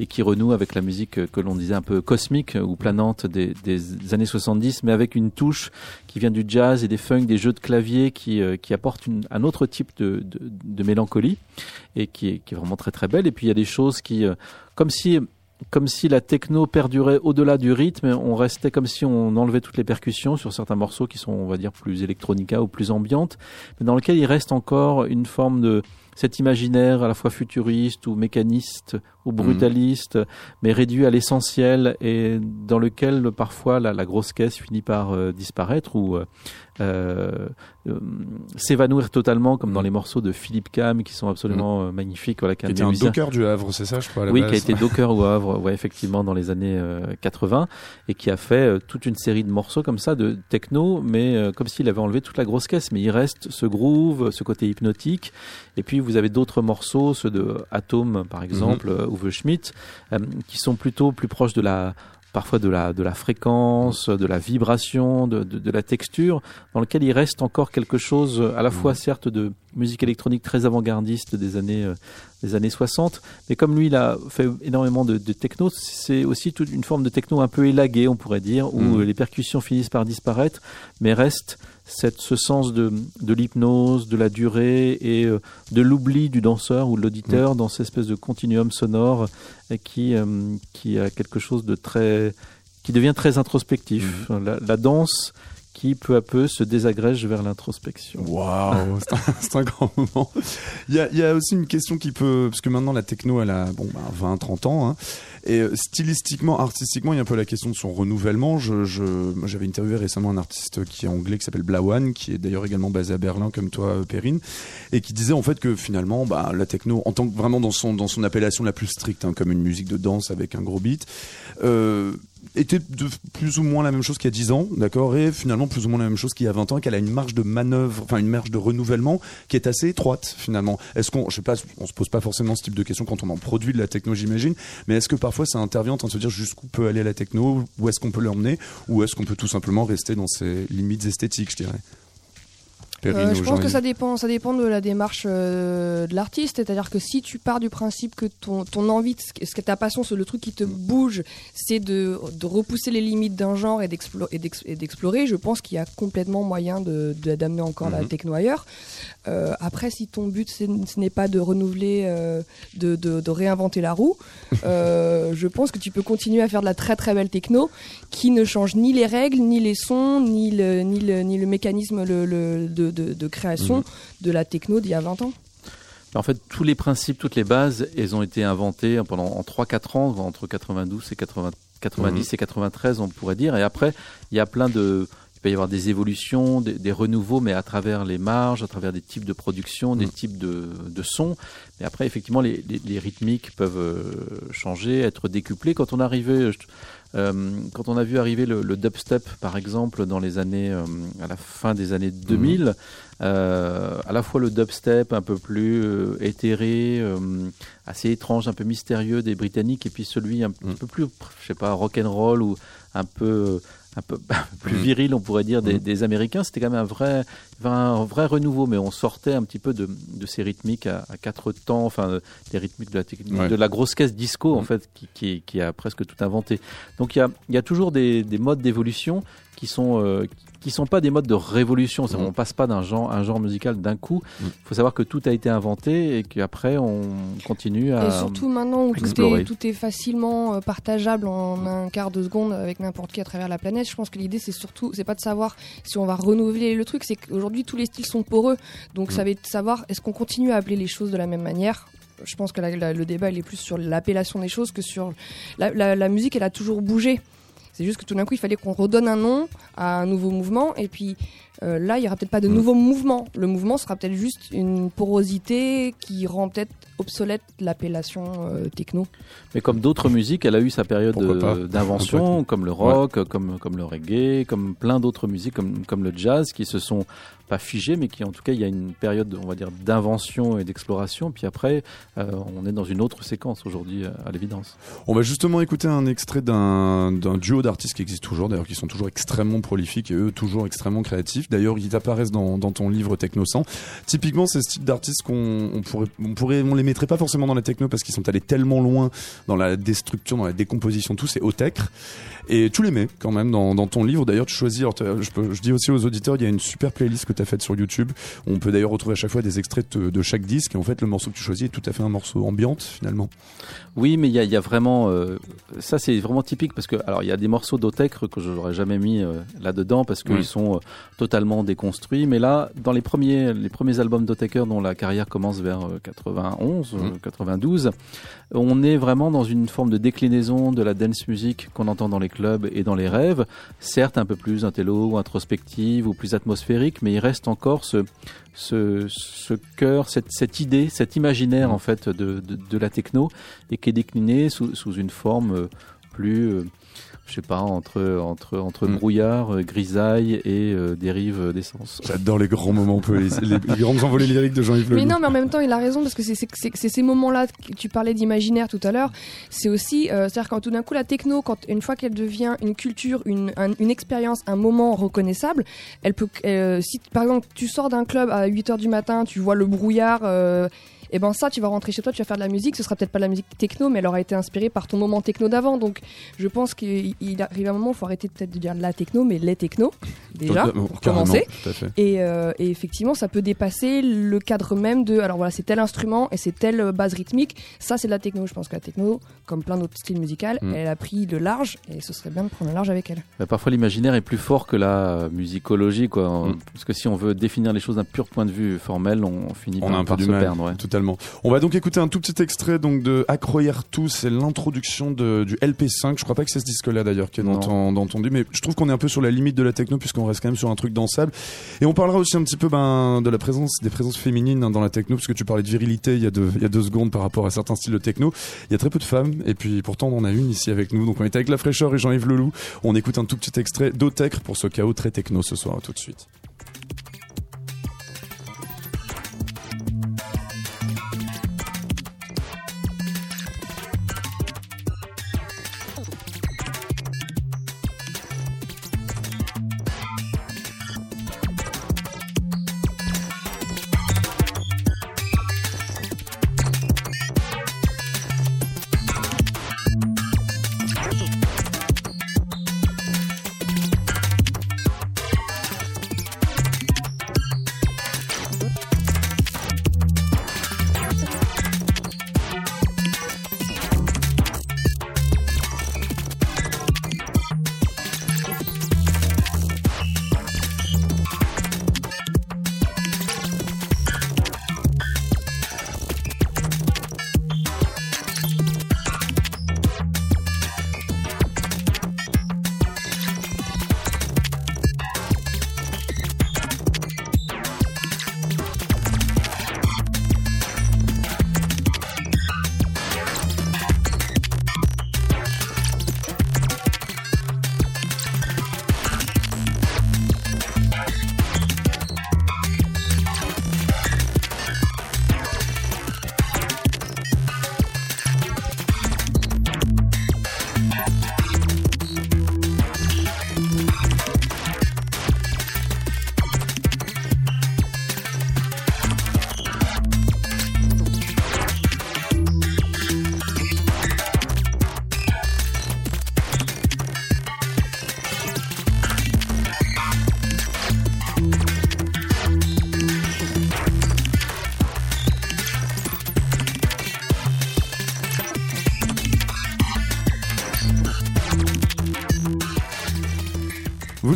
et qui renouent avec la musique que l'on disait un peu cosmique ou planante des années 70, mais avec une touche qui vient du jazz et des funk, des jeux de clavier qui apportent un autre type de mélancolie et qui est vraiment très très belle. Et puis il y a des choses qui, comme si la techno perdurait au-delà du rythme, on restait comme si on enlevait toutes les percussions sur certains morceaux qui sont, on va dire, plus électronica ou plus ambiantes, mais dans lequel il reste encore une forme de cet imaginaire à la fois futuriste ou mécaniste ou brutaliste, mais réduit à l'essentiel et dans lequel parfois la grosse caisse finit par disparaître ou s'évanouir totalement, comme dans les morceaux de Philippe Cam qui sont absolument magnifiques. Voilà, qui était un docker du Havre, c'est ça, je crois, à la base. Oui, qui a été docker au Havre, effectivement, dans les années 80, et qui a fait toute une série de morceaux comme ça, de techno, mais comme s'il avait enlevé toute la grosse caisse, mais il reste ce groove, ce côté hypnotique, et puis vous avez d'autres morceaux, ceux de Atom par exemple, ou The Schmidt, qui sont plutôt plus proches de la fréquence, de la vibration, de la texture, dans lequel il reste encore quelque chose à la fois certes de musique électronique très avant-gardiste des années 60, mais comme lui il a fait énormément de techno, c'est aussi toute une forme de techno un peu élaguée, on pourrait dire, où les percussions finissent par disparaître, mais reste ce sens de l'hypnose, de la durée et de l'oubli du danseur ou de l'auditeur dans cette espèce de continuum sonore qui a quelque chose de très, qui devient très introspectif. La danse qui peu à peu se désagrège vers l'introspection. Waouh, c'est un grand moment. Il y a aussi une question qui peut, parce que maintenant la techno elle a 20-30 ans, hein, et stylistiquement, artistiquement, il y a un peu la question de son renouvellement. J'avais interviewé récemment un artiste qui est anglais qui s'appelle Blawan, qui est d'ailleurs également basé à Berlin comme toi Perrine, et qui disait en fait que finalement la techno, en tant que vraiment dans son appellation la plus stricte, hein, comme une musique de danse avec un gros beat, était de plus ou moins la même chose qu'il y a 10 ans, d'accord, et finalement plus ou moins la même chose qu'il y a 20 ans, et qu'elle a une marge de manœuvre, enfin une marge de renouvellement qui est assez étroite finalement. Est-ce qu'on, je sais pas, on se pose pas forcément ce type de questions quand on en produit de la techno, j'imagine, mais est-ce que parfois ça intervient en train de se dire jusqu'où peut aller la techno, où est-ce qu'on peut l'emmener, ou est-ce qu'on peut tout simplement rester dans ses limites esthétiques, je dirais. Perrine, je pense que ça dépend de la démarche de l'artiste. C'est-à-dire que si tu pars du principe que ton envie, ta passion, le truc qui te bouge, c'est de repousser les limites d'un genre et d'explorer, je pense qu'il y a complètement moyen d'amener encore la techno ailleurs. Après, si ton but, ce n'est pas de renouveler, de réinventer la roue, je pense que tu peux continuer à faire de la très très belle techno qui ne change ni les règles, ni les sons, ni le mécanisme de création de la techno d'il y a 20 ans. En fait, tous les principes, toutes les bases, elles ont été inventées en 3-4 ans, entre 92 et 90 et 93, on pourrait dire. Et après, il peut y avoir des évolutions, des renouveaux, mais à travers les marges, à travers des types de production, des types de sons. Mais après, effectivement, les rythmiques peuvent changer, être décuplées. Quand on arrivait... Quand on a vu arriver le dubstep, par exemple, dans les années, à la fin des années 2000, à la fois le dubstep un peu plus éthéré, assez étrange, un peu mystérieux des Britanniques, et puis celui un peu plus, je sais pas, rock'n'roll ou un peu plus viril, on pourrait dire, des Américains, c'était quand même un vrai renouveau, mais on sortait un petit peu de ces rythmiques à quatre temps, enfin des rythmiques de la grosse caisse disco en fait, qui a presque tout inventé. Donc il y a toujours des modes d'évolution qui sont pas des modes de révolution. C'est-à-dire on passe pas d'un genre musical d'un coup. Faut savoir que tout a été inventé et qu'après on continue à explorer. Et surtout maintenant où tout est facilement partageable en un quart de seconde avec n'importe qui à travers la planète. Je pense que l'idée c'est pas de savoir si on va renouveler le truc, c'est qu'aujourd'hui tous les styles sont poreux. Donc ça va être de savoir est-ce qu'on continue à appeler les choses de la même manière. Je pense que le débat il est plus sur l'appellation des choses que sur la musique. Elle a toujours bougé. C'est juste que tout d'un coup, il fallait qu'on redonne un nom à un nouveau mouvement. Et puis là, il n'y aura peut-être pas de nouveau mouvement. Le mouvement sera peut-être juste une porosité qui rend peut-être obsolète l'appellation techno. Mais comme d'autres musiques, elle a eu sa période d'invention, comme le rock, comme le reggae, comme plein d'autres musiques, comme le jazz, qui se sont pas figées, mais qui en tout cas, il y a une période, on va dire, d'invention et d'exploration. Puis après, on est dans une autre séquence aujourd'hui, à l'évidence. On va justement écouter un extrait d'un duo d'artistes qui existent toujours, d'ailleurs, qui sont toujours extrêmement prolifiques et eux, toujours extrêmement créatifs. D'ailleurs, ils apparaissent dans ton livre Techno 100. Typiquement, c'est ce type d'artistes qu'on les mettrait pas forcément dans la techno parce qu'ils sont allés tellement loin dans la déstructure, dans la décomposition, tout, c'est Autechre. Et tu les mets quand même dans ton livre. D'ailleurs, tu choisis, je dis aussi aux auditeurs, il y a une super playlist que tu as faite sur YouTube. On peut d'ailleurs retrouver à chaque fois des extraits de chaque disque. Et en fait, le morceau que tu choisis est tout à fait un morceau ambiante, finalement. Oui, mais il y a vraiment... ça, c'est vraiment typique parce que... Alors, il y a des morceaux d'Autechre que je n'aurais jamais mis là-dedans parce qu'ils sont totalement déconstruits. Mais là, dans les premiers albums d'Autechre dont la carrière commence vers 91, 92, on est vraiment dans une forme de déclinaison de la dance music qu'on entend dans les clubs et dans les rêves. Certes, un peu plus intello ou introspective ou plus atmosphérique, mais il reste encore ce cœur, cette idée, cet imaginaire en fait de la techno et qui est décliné sous une forme plus... je sais pas, entre brouillard, grisaille et dérive d'essence. J'adore les grands moments les grandes envolées lyriques de Jean-Yves Leloup. Mais non, mais en même temps, il a raison parce que c'est ces moments-là que tu parlais d'imaginaire tout à l'heure. C'est aussi, c'est-à-dire quand tout d'un coup la techno, une fois qu'elle devient une culture, une expérience, un moment reconnaissable, elle peut, si par exemple tu sors d'un club à 8h du matin, tu vois le brouillard. Et ben ça, tu vas rentrer chez toi, tu vas faire de la musique, ce sera peut-être pas de la musique techno, mais elle aura été inspirée par ton moment techno d'avant. Donc je pense qu'il arrive un moment où il faut arrêter peut-être de dire la techno, mais les techno, déjà, pour commencer. Et effectivement, ça peut dépasser le cadre même de, alors voilà, c'est tel instrument et c'est telle base rythmique, ça c'est de la techno. Je pense que la techno, comme plein d'autres styles musicaux, elle a pris le large, et ce serait bien de prendre le large avec elle. Bah, parfois l'imaginaire est plus fort que la musicologie, quoi. Parce que si on veut définir les choses d'un pur point de vue formel, on finit par se perdre. Ouais. On va donc écouter un tout petit extrait donc de Acroyertou, c'est l'introduction du LP5. Je crois pas que c'est ce disque-là d'ailleurs qui est dans ton mais je trouve qu'on est un peu sur la limite de la techno puisqu'on reste quand même sur un truc dansable. Et on parlera aussi un petit peu de la présences féminines dans la techno, parce que tu parlais de virilité il y a 2 secondes par rapport à certains styles de techno. Il y a très peu de femmes et puis pourtant on en a une ici avec nous. Donc on est avec La Fraîcheur et Jean-Yves Leloup. On écoute un tout petit extrait d'Autechre pour ce chaos très techno ce soir. À tout de suite.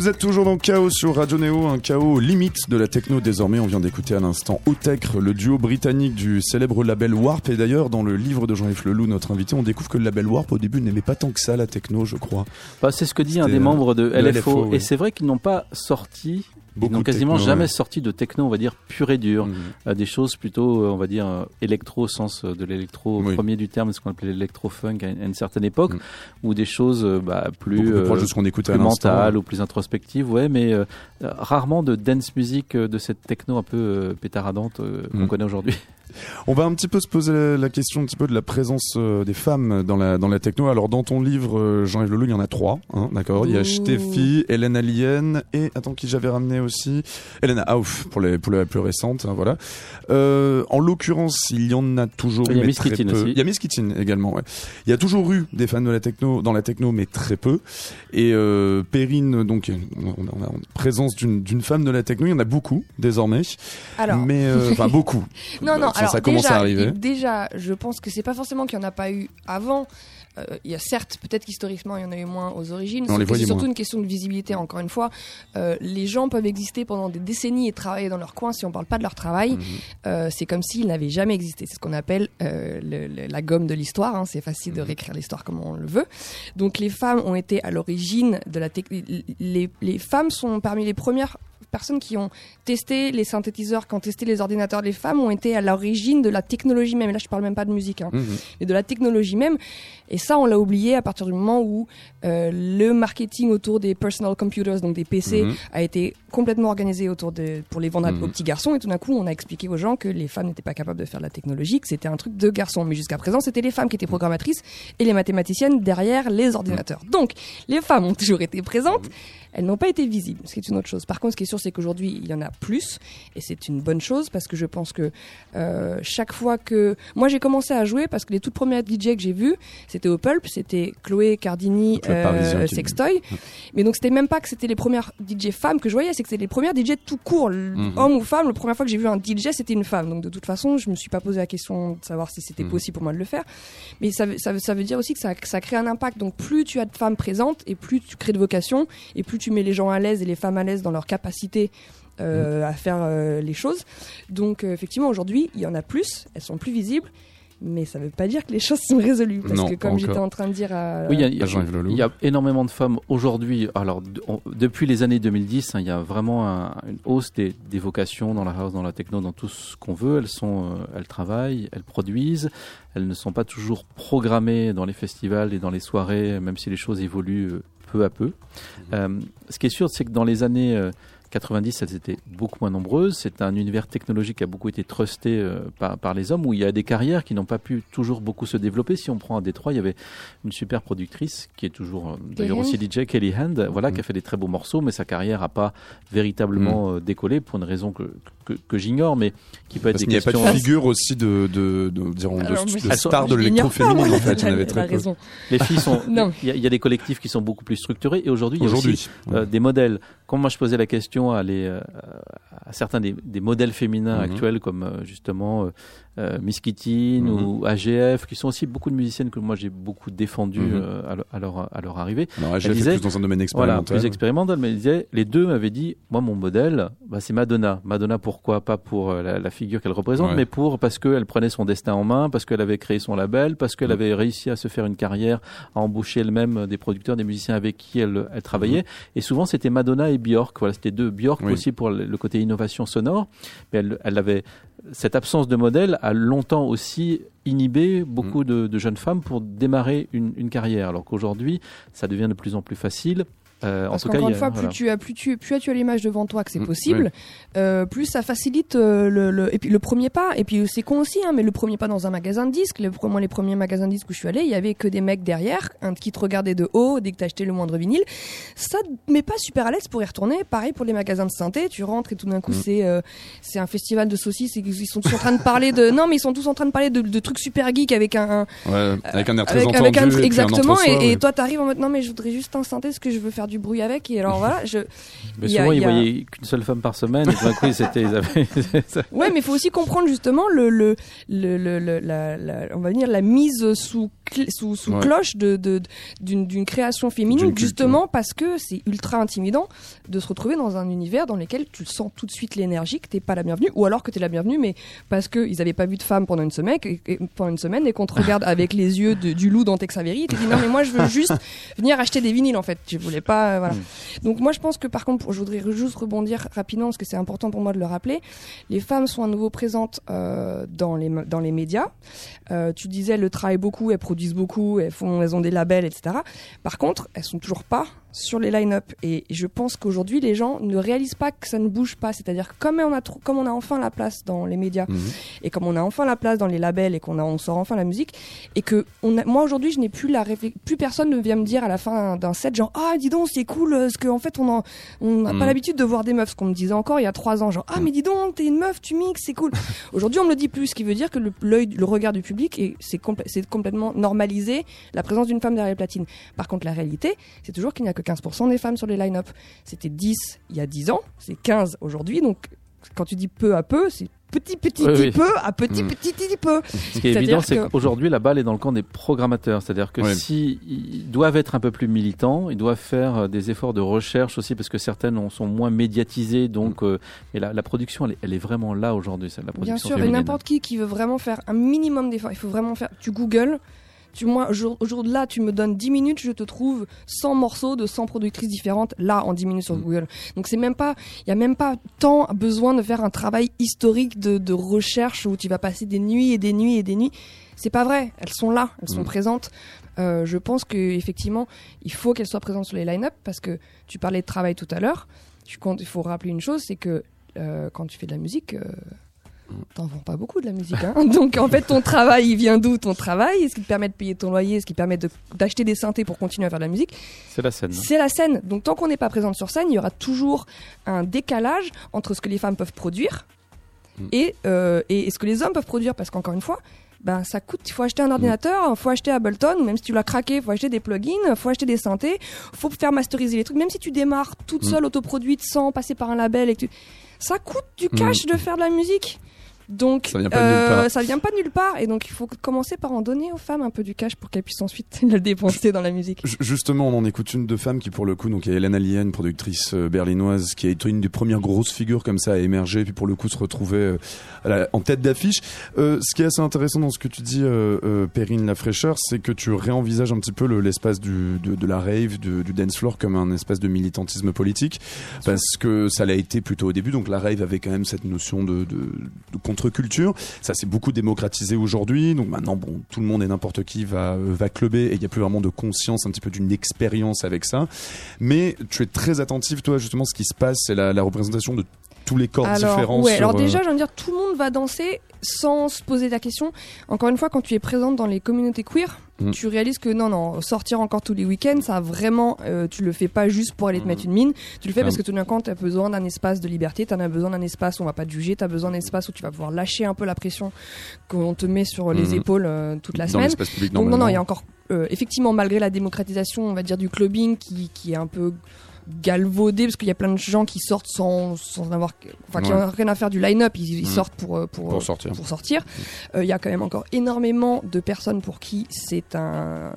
Vous êtes toujours dans Chaos sur Radio Néo, un chaos limite de la techno désormais. On vient d'écouter à l'instant Autechre, le duo britannique du célèbre label Warp. Et d'ailleurs, dans le livre de Jean-Yves Leloup, notre invité, on découvre que le label Warp, au début, n'aimait pas tant que ça la techno, je crois. Bah, c'est ce que dit un des membres de LFO. Ouais. Et c'est vrai qu'ils n'ont pas sorti... Ils n'ont quasiment jamais sorti de techno, on va dire, pur et dur. Des choses plutôt, on va dire, électro au sens de l'électro premier du terme, ce qu'on appelait l'électro-funk à une certaine époque, ou des choses plus, plus mentales ou plus introspectives, mais rarement de dance music, de cette techno un peu pétaradante qu'on connaît aujourd'hui. On va un petit peu se poser la question un petit peu de la présence des femmes dans la techno. Alors dans ton livre, Jean-Yves Leloup, il y en a trois, hein, d'accord. Il y a Steffi, Ellen Allien et attends qui j'avais ramené aussi, Ellen Allien pour la plus récente, hein, voilà. En l'occurrence, il y en a toujours. Il y a Miss Kittin aussi. Il y a Miss Kittin également. Ouais. Il y a toujours eu des fans de la techno dans la techno, mais très peu. Et Perrine, donc on a présence d'une femme de la techno. Il y en a beaucoup désormais. Alors. Mais enfin beaucoup. Non. Alors, ça commence à arriver. Déjà, je pense que c'est pas forcément qu'il n'y en a pas eu avant. Il y a certes, peut-être qu'historiquement, il y en a eu moins aux origines. C'est surtout une question de visibilité, encore une fois. Les gens peuvent exister pendant des décennies et travailler dans leur coin si on ne parle pas de leur travail. C'est comme s'ils n'avaient jamais existé. C'est ce qu'on appelle la gomme de l'histoire. Hein. C'est facile de réécrire l'histoire comme on le veut. Donc, les femmes ont été à l'origine de la technique. Les femmes sont parmi les premières personnes qui ont testé les synthétiseurs, qui ont testé les ordinateurs. Les femmes ont été à l'origine de la technologie même. Et là, je ne parle même pas de musique, mais de la technologie même. Et ça, on l'a oublié à partir du moment où le marketing autour des personal computers, donc des PC, a été complètement organisé autour pour les vendre aux petits garçons. Et tout d'un coup, on a expliqué aux gens que les femmes n'étaient pas capables de faire de la technologie, que c'était un truc de garçon. Mais jusqu'à présent, c'était les femmes qui étaient programmatrices et les mathématiciennes derrière les ordinateurs. Donc, les femmes ont toujours été présentes. Elles n'ont pas été visibles, ce qui est une autre chose. Par contre, ce qui est sûr, c'est qu'aujourd'hui, il y en a plus. Et c'est une bonne chose parce que je pense que chaque fois que... Moi, j'ai commencé à jouer parce que les toutes premières DJ que j'ai vues, c'était au Pulp, c'était Chloé Cardini, Sextoy. Mais donc, c'était même pas que c'était les premières DJ femmes que je voyais, c'est que c'était les premières DJ tout court, homme ou femme. La première fois que j'ai vu un DJ, c'était une femme. Donc, de toute façon, je me suis pas posé la question de savoir si c'était possible pour moi de le faire. Mais ça veut dire aussi que ça crée un impact. Donc, plus tu as de femmes présentes et plus tu crées de vocations et plus tu mets les gens à l'aise et les femmes à l'aise dans leur capacité à faire les choses. Donc effectivement aujourd'hui il y en a plus, elles sont plus visibles, mais ça ne veut pas dire que les choses sont résolues parce que comme j'étais en train de dire à Jean-Yves Leloup, il y a énormément de femmes aujourd'hui. Alors depuis les années 2010, il y a vraiment une hausse des vocations dans la house, dans la techno, dans tout ce qu'on veut. Elles travaillent, elles produisent. Elles ne sont pas toujours programmées dans les festivals et dans les soirées, même si les choses évoluent peu à peu. Ce qui est sûr, c'est que dans les années 90, elles étaient beaucoup moins nombreuses. C'est un univers technologique qui a beaucoup été trusté par les hommes, où il y a des carrières qui n'ont pas pu toujours beaucoup se développer. Si on prend à Détroit, il y avait une super productrice qui est toujours d'ailleurs aussi DJ, Kelly Hand, qui a fait des très beaux morceaux, mais sa carrière n'a pas véritablement décollé pour une raison que j'ignore, mais qui peut être des questions... Parce qu'il n'y a pas de figure aussi de star de l'électro-féminine, en fait. Les filles sont... Il y a des collectifs qui sont beaucoup plus structurés, et aujourd'hui, il y a aussi des modèles. Quand moi, je posais la question à certains des modèles féminins actuels, comme justement Miss Kittin ou AGF, qui sont aussi beaucoup de musiciennes que moi, j'ai beaucoup défendues à leur arrivée. Alors, AGF est plus dans un domaine expérimental. Voilà, plus expérimental, mais les deux m'avaient dit, moi, mon modèle, c'est Madonna. Madonna, pourquoi pas pour la figure qu'elle représente, mais parce qu'elle prenait son destin en main, parce qu'elle avait créé son label, parce qu'elle avait réussi à se faire une carrière, à embaucher elle-même des producteurs, des musiciens avec qui elle travaillait. Et souvent, c'était Madonna et Björk. Voilà, c'était deux Björk aussi pour le côté innovation sonore. Mais elle avait cette absence de modèle a longtemps aussi inhibé beaucoup de jeunes femmes pour démarrer une carrière. Alors qu'aujourd'hui, ça devient de plus en plus facile. Parce qu'encore une fois, plus tu as l'image devant toi que c'est possible, plus ça facilite et puis le premier pas. Et puis c'est con aussi, mais le premier pas dans un magasin de disques, moi les premiers magasins de disques où je suis allée, il y avait que des mecs derrière, qui te regardaient de haut dès que t'achetais le moindre vinyle. Ça te met pas super à l'aise pour y retourner. Pareil pour les magasins de synthé, tu rentres et tout d'un coup c'est un festival de saucisses et ils sont tous en train de parler de de trucs super geeks avec un air très entendu, exactement. Et toi t'arrives en mode non mais je voudrais juste un synthé, ce que je veux faire du du bruit avec. Et alors voilà, mais souvent ils voyaient qu'une seule femme par semaine. Et d'un coup, ils avaient. Ouais, mais il faut aussi comprendre justement on va dire la mise sous ouais. cloche d'une création féminine, justement parce que c'est ultra intimidant de se retrouver dans un univers dans lequel tu sens tout de suite l'énergie, que t'es pas la bienvenue, ou alors que t'es la bienvenue, mais parce que ils avaient pas vu de femme pendant une semaine et qu'on te regarde avec les yeux du loup dans Tex Avery, tu dis non mais moi je veux juste venir acheter des vinyles en fait, je voulais pas voilà. Donc moi je pense que par contre je voudrais juste rebondir rapidement parce que c'est important pour moi de le rappeler, les femmes sont à nouveau présentes dans les médias, tu disais elles travaillent beaucoup, elles produisent beaucoup, elles ont des labels etc. Par contre elles sont toujours pas sur les line-up et je pense qu'aujourd'hui les gens ne réalisent pas que ça ne bouge pas, c'est-à-dire que comme on a enfin la place dans les médias et comme on a enfin la place dans les labels et qu'on sort enfin la musique et que moi aujourd'hui je n'ai plus plus personne ne vient me dire à la fin d'un set genre ah dis donc c'est cool parce qu'en fait on n'a pas l'habitude de voir des meufs, ce qu'on me disait encore il y a 3 ans genre ah mais dis donc t'es une meuf tu mixes c'est cool. Aujourd'hui on me le dit plus, ce qui veut dire que le regard du public c'est complètement normalisé la présence d'une femme derrière les platines. Par contre la réalité c'est toujours qu'il n'y a que 15% des femmes sur les line-up. C'était 10 il y a 10 ans, c'est 15 aujourd'hui. Donc, quand tu dis peu à peu, c'est petit peu à petit peu. Ce qui est évident, c'est qu'aujourd'hui, la balle est dans le camp des programmateurs. C'est-à-dire que s'ils doivent être un peu plus militants, ils doivent faire des efforts de recherche aussi, parce que certaines sont moins médiatisées. Donc, et la production, elle est vraiment là aujourd'hui. Celle, la production féminine. Bien sûr, et n'importe qui veut vraiment faire un minimum d'efforts. Il faut vraiment faire... Tu googles... Moi, aujourd'hui, là, tu me donnes 10 minutes, je te trouve 100 morceaux de 100 productrices différentes, là, en 10 minutes sur Google. Donc, c'est même pas, il n'y a même pas tant besoin de faire un travail historique de recherche où tu vas passer des nuits et des nuits et des nuits. C'est pas vrai. Elles sont là, elles sont présentes. Je pense qu'effectivement, il faut qu'elles soient présentes sur les line-up parce que tu parlais de travail tout à l'heure. Il faut rappeler une chose, c'est que quand tu fais de la musique... T'en vends pas beaucoup de la musique, hein. Donc en fait ton travail il vient d'où ton travail? Est-ce qu'il te permet de payer ton loyer? Est-ce qu'il te permet d'acheter des synthés pour continuer à faire de la musique? C'est la scène. C'est la scène. Donc tant qu'on n'est pas présente sur scène, il y aura toujours un décalage entre ce que les femmes peuvent produire et ce que les hommes peuvent produire parce qu'encore une fois, ben ça coûte, il faut acheter un ordinateur, il faut acheter Ableton, même si tu l'as craqué, il faut acheter des plugins, il faut acheter des synthés, il faut faire masteriser les trucs, même si tu démarres toute seule autoproduite sans passer par un label et que ça coûte du cash de faire de la musique. Donc ça vient pas de nulle part et donc il faut commencer par en donner aux femmes un peu du cash pour qu'elles puissent ensuite le dépenser dans la musique. Justement, on en écoute une de femmes qui pour le coup donc est Ellen Allien, productrice berlinoise qui est une des premières grosses figures comme ça à émerger puis pour le coup se retrouver en tête d'affiche. Ce qui est assez intéressant dans ce que tu dis Perrine La Fraîcheur, c'est que tu réenvisages un petit peu l'espace de la rave, du dance floor comme un espace de militantisme politique parce que ça l'a été plutôt au début, donc la rave avait quand même cette notion de culture, ça s'est beaucoup démocratisé aujourd'hui, donc maintenant bon, tout le monde et n'importe qui va clubber et il n'y a plus vraiment de conscience un petit peu d'une expérience avec ça, mais tu es très attentif toi justement à ce qui se passe, c'est la représentation de tous les corps différents. Ouais, alors déjà j'ai envie de dire tout le monde va danser sans se poser la question, encore une fois quand tu es présente dans les communautés queer, tu réalises que non, sortir encore tous les week-ends ça vraiment, tu le fais pas juste pour aller te mettre une mine, tu le fais parce que tout d'un coup t'as besoin d'un espace de liberté, t'en as besoin d'un espace où on va pas te juger, t'as besoin d'un espace où tu vas pouvoir lâcher un peu la pression qu'on te met sur les épaules toute la semaine. Dans l'espace public, donc non, il y a encore effectivement malgré la démocratisation on va dire du clubbing qui est un peu galvaudé parce qu'il y a plein de gens qui sortent sans avoir, enfin qui n'ont rien à faire du line-up, ils sortent pour sortir. Il y a quand même encore énormément de personnes pour qui c'est un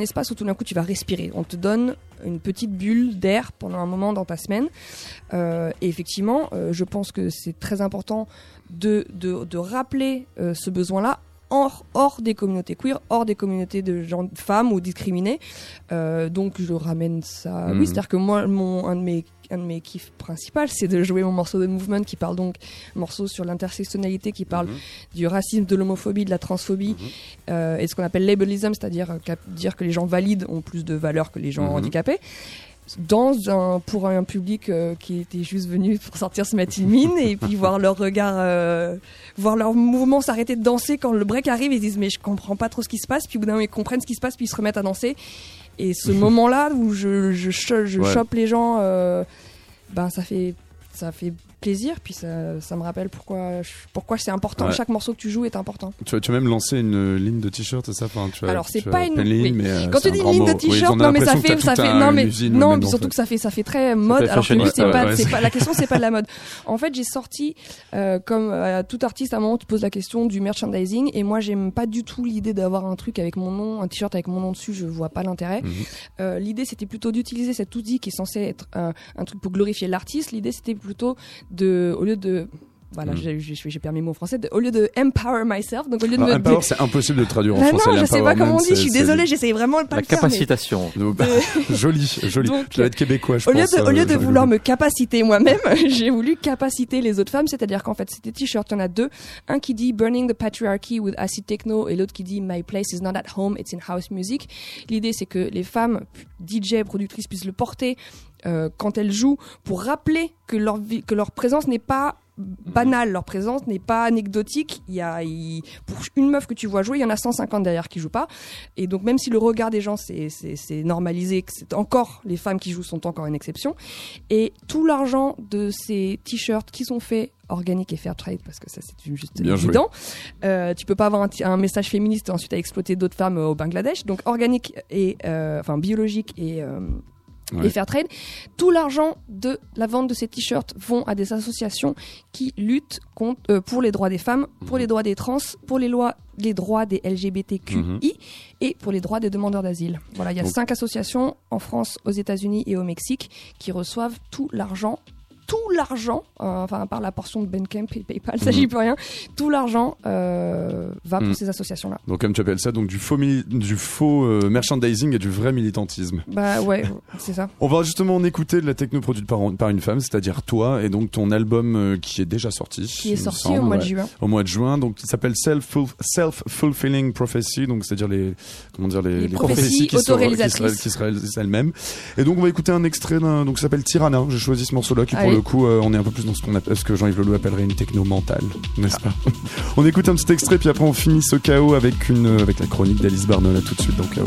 espace où tout d'un coup tu vas respirer. On te donne une petite bulle d'air pendant un moment dans ta semaine. Et effectivement, je pense que c'est très important de rappeler ce besoin-là. Hors des communautés queer, hors des communautés de gens, de femmes ou discriminées. Donc je ramène ça. Oui, c'est-à-dire que moi, un de mes kiffs principaux, c'est de jouer mon morceau de Movement qui parle donc, morceau sur l'intersectionnalité qui parle du racisme, de l'homophobie, de la transphobie et ce qu'on appelle labelism, c'est-à-dire dire que les gens valides ont plus de valeur que les gens handicapés. Pour un public qui était juste venu pour sortir se mettre une mine et puis voir leur regard, voir leur mouvement s'arrêter de danser quand le break arrive, ils disent mais je comprends pas trop ce qui se passe, puis au bout d'un moment ils comprennent ce qui se passe puis ils se remettent à danser et ce moment là où je chope les gens, ben ça fait plaisir, puis ça me rappelle pourquoi c'est important. Ouais. Chaque morceau que tu joues est important. Tu as même lancé une ligne de t-shirt, c'est ça, enfin, tu as, alors c'est tu pas une ligne, mais quand tu dis ligne de t-shirt, oui, non mais ça fait surtout que ça fait très mode. Alors que lui, c'est pas la question, c'est pas de la mode. En fait, j'ai sorti comme tout artiste, à un moment tu poses la question du merchandising, et moi j'aime pas du tout l'idée d'avoir un truc avec mon nom, un t-shirt avec mon nom dessus, je vois pas l'intérêt. L'idée c'était plutôt d'utiliser cet outil qui est censé être un truc pour glorifier l'artiste. L'idée c'était plutôt de, au lieu de, voilà, j'ai perdu mes mots en français, au lieu de empower myself, donc au lieu de empower, c'est impossible de traduire en français. Non, je sais pas comment on dit, je suis désolée, j'essaye vraiment de pas le faire. La capacitation. Joli. Donc, je vais être québécois, je pense. Au lieu de vouloir me capaciter moi-même, j'ai voulu capaciter les autres femmes, c'est-à-dire qu'en fait, c'était t-shirt, il y en a deux. Un qui dit Burning the Patriarchy with Acid Techno et l'autre qui dit My place is not at home, it's in house music. L'idée, c'est que les femmes, DJ, productrices, puissent le porter quand elles jouent, pour rappeler que leur présence n'est pas banale, leur présence n'est pas anecdotique. Pour une meuf que tu vois jouer, il y en a 150 derrière qui jouent pas, et donc même si le regard des gens c'est normalisé, que c'est encore, les femmes qui jouent sont encore une exception. Et tout l'argent de ces t-shirts qui sont faits organique et fair trade, parce que ça c'est juste bien évident, tu peux pas avoir un message féministe ensuite à exploiter d'autres femmes au Bangladesh, donc organique et enfin biologique et fair trade. Tout l'argent de la vente de ces t-shirts vont à des associations qui luttent pour les droits des femmes, pour les droits des trans, pour les droits des LGBTQI et pour les droits des demandeurs d'asile. Voilà, il y a 5 associations en France, aux États-Unis et au Mexique qui reçoivent tout l'argent, enfin, à part la portion de Bandcamp et PayPal, ça j'y peux rien, tout l'argent va pour ces associations-là. Donc, comme tu appelles ça, donc, du faux merchandising et du vrai militantisme. Bah ouais, c'est ça. On va justement écouter de la techno produite par une femme, c'est-à-dire toi, et donc ton album qui est déjà sorti. Qui est sorti au mois de juin. Au mois de juin, donc qui s'appelle Self-Fulfilling Prophecy, donc c'est-à-dire les prophéties qui se réalisent elles-mêmes. Et donc, on va écouter un extrait qui s'appelle Tirana. J'ai choisi ce morceau-là qui, pour le coup, on est un peu plus dans ce que Jean-Yves Leloup appellerait une techno mentale, n'est-ce pas? On écoute un petit extrait, puis après on finit ce chaos avec la chronique d'Alice Barnold, là tout de suite dans Chaos.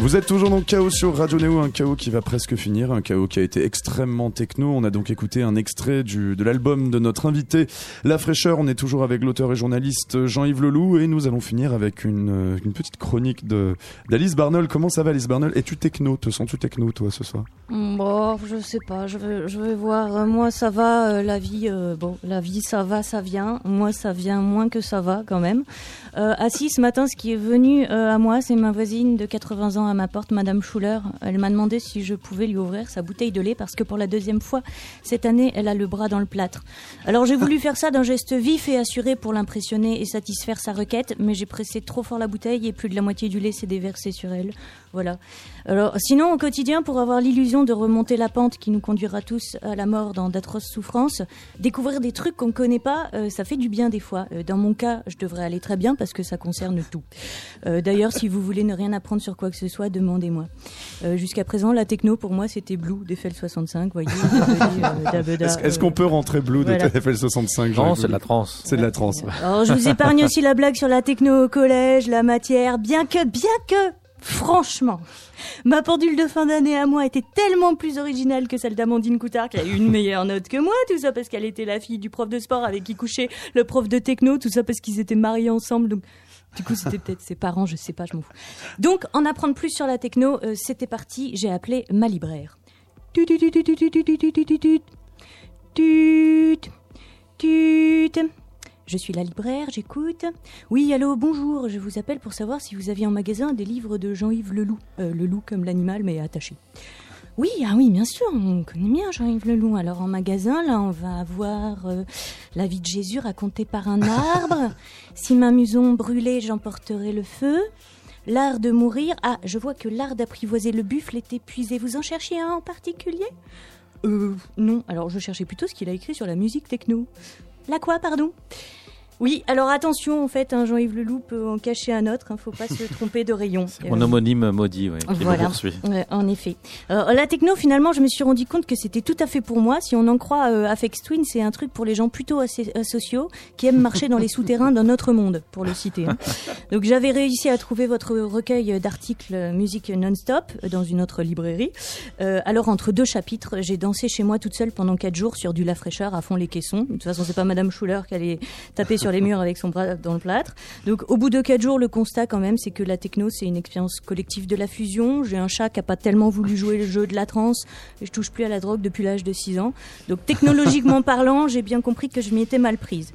Vous êtes toujours dans Chaos sur Radio Néo, un chaos qui va presque finir, un chaos qui a été extrêmement techno. On a donc écouté un extrait de l'album de notre invité La Fraîcheur. On est toujours avec l'auteur et journaliste Jean-Yves Leloup, et nous allons finir avec une petite chronique d'Alice Barnold. Comment ça va, Alice Barnold? Es-tu techno? Te sens-tu techno, toi, ce soir? Bon, je sais pas, je vais voir. Moi, ça va, la vie, ça va, ça vient. Moi, ça vient moins que ça va, quand même. Assis, ce matin, ce qui est venu à moi, c'est ma voisine de 80 ans à ma m'apporte Madame Schuller. Elle m'a demandé si je pouvais lui ouvrir sa bouteille de lait parce que pour la deuxième fois cette année, elle a le bras dans le plâtre. Alors j'ai voulu faire ça d'un geste vif et assuré pour l'impressionner et satisfaire sa requête, mais j'ai pressé trop fort la bouteille et plus de la moitié du lait s'est déversé sur elle. Voilà. Alors, sinon, au quotidien, pour avoir l'illusion de remonter la pente qui nous conduira tous à la mort dans d'atroces souffrances, découvrir des trucs qu'on ne connaît pas, ça fait du bien des fois. Dans mon cas, je devrais aller très bien parce que ça concerne tout. D'ailleurs, si vous voulez ne rien apprendre sur quoi que ce soit, demandez-moi. Jusqu'à présent, la techno, pour moi, c'était Blue d'FL65, voyez. Est-ce qu'on peut rentrer Blue d'FL65? Non, c'est de la trance. C'est de la trance. Alors, je vous épargne aussi la blague sur la techno au collège, la matière, bien que... Franchement, ma pendule de fin d'année à moi était tellement plus originale que celle d'Amandine Coutard, qui a eu une meilleure note que moi, tout ça parce qu'elle était la fille du prof de sport avec qui couchait le prof de techno, tout ça parce qu'ils étaient mariés ensemble, donc... Du coup, c'était peut-être ses parents, je sais pas, je m'en fous. Donc, en apprendre plus sur la techno, c'était parti, j'ai appelé ma libraire. Je suis la libraire, j'écoute. Oui, allô, bonjour, je vous appelle pour savoir si vous aviez en magasin des livres de Jean-Yves Leloup. Leloup comme l'animal, mais attaché. Oui, ah oui, bien sûr, on connaît bien Jean-Yves Leloup. Alors en magasin, là, on va avoir la vie de Jésus racontée par un arbre. Si ma maison brûlait, j'emporterai le feu. L'art de mourir. Ah, je vois que l'art d'apprivoiser le buffle est épuisé. Vous en cherchiez un en particulier ? Non, alors je cherchais plutôt ce qu'il a écrit sur la musique techno. La quoi, pardon ? Oui, alors attention, en fait, hein, Jean-Yves Leloup peut en cacher un autre, hein, faut pas se tromper de rayon. C'est mon homonyme maudit, oui, qui voilà, me poursuit. En effet. La techno, finalement, je me suis rendu compte que c'était tout à fait pour moi. Si on en croit Aphex Twin, c'est un truc pour les gens plutôt asociaux qui aiment marcher dans les souterrains d'un autre monde, pour le citer. Hein. Donc j'avais réussi à trouver votre recueil d'articles musique non-stop dans une autre librairie. Alors entre deux chapitres, j'ai dansé chez moi toute seule pendant 4 jours sur du La Fraîcheur à fond les caissons. De toute façon, c'est pas Madame Schuller qui allait taper sur les murs avec son bras dans le plâtre. Donc au bout de 4 jours, le constat quand même, c'est que la techno, c'est une expérience collective de la fusion. J'ai un chat qui n'a pas tellement voulu jouer le jeu de la transe et je touche plus à la drogue depuis l'âge de 6 ans. Donc technologiquement parlant, j'ai bien compris que je m'y étais mal prise.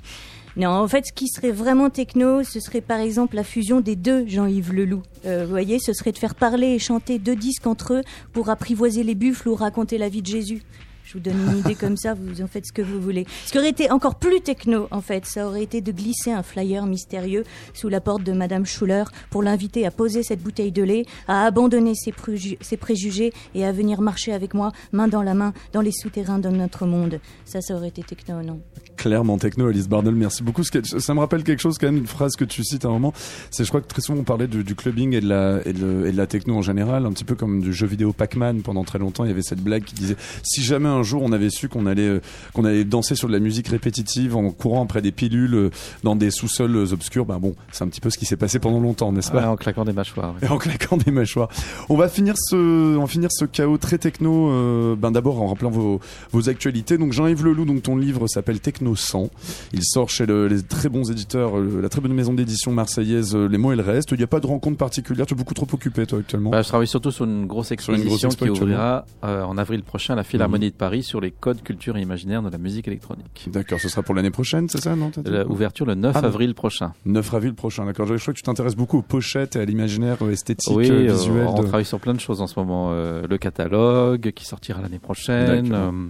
Non, en fait, ce qui serait vraiment techno, ce serait par exemple la fusion des deux Jean-Yves Leloup. Vous voyez, ce serait de faire parler et chanter 2 disques entre eux pour apprivoiser les buffles ou raconter la vie de Jésus. Je vous donne une idée comme ça, vous en faites ce que vous voulez. Ce qui aurait été encore plus techno, en fait, ça aurait été de glisser un flyer mystérieux sous la porte de Madame Schuller pour l'inviter à poser cette bouteille de lait, à abandonner ses préjugés et à venir marcher avec moi, main dans la main, dans les souterrains de notre monde. Ça aurait été techno, non ? Clairement techno, Alice Barnold, merci beaucoup. Ça me rappelle quelque chose, quand même, une phrase que tu cites à un moment. C'est, je crois que très souvent, on parlait du clubbing et de la techno en général, un petit peu comme du jeu vidéo Pac-Man. Pendant très longtemps, il y avait cette blague qui disait, si jamais un jour on avait su qu'on allait danser sur de la musique répétitive en courant après des pilules dans des sous-sols obscurs, ben bon, c'est un petit peu ce qui s'est passé pendant longtemps, n'est-ce pas ? En claquant des mâchoires. Oui. En claquant des mâchoires. On va finir ce chaos très techno, d'abord en rappelant vos actualités. Donc Jean-Yves Leloup, donc ton livre s'appelle Techno 100. Il sort chez les très bons éditeurs, la très bonne maison d'édition marseillaise, Les Mots et le Reste. Il n'y a pas de rencontre particulière, tu es beaucoup trop occupé toi actuellement. Je travaille surtout sur une grosse exposition qui ouvrira en avril prochain à la Philharmonie de Paris. Sur les codes, culture et imaginaire de la musique électronique. D'accord, ce sera pour l'année prochaine, c'est ça, non ? L'ouverture le 9 avril prochain. 9 avril prochain, d'accord. Je crois que tu t'intéresses beaucoup aux pochettes et à l'imaginaire esthétique, oui, visuel. On travaille sur plein de choses en ce moment. Le catalogue qui sortira l'année prochaine,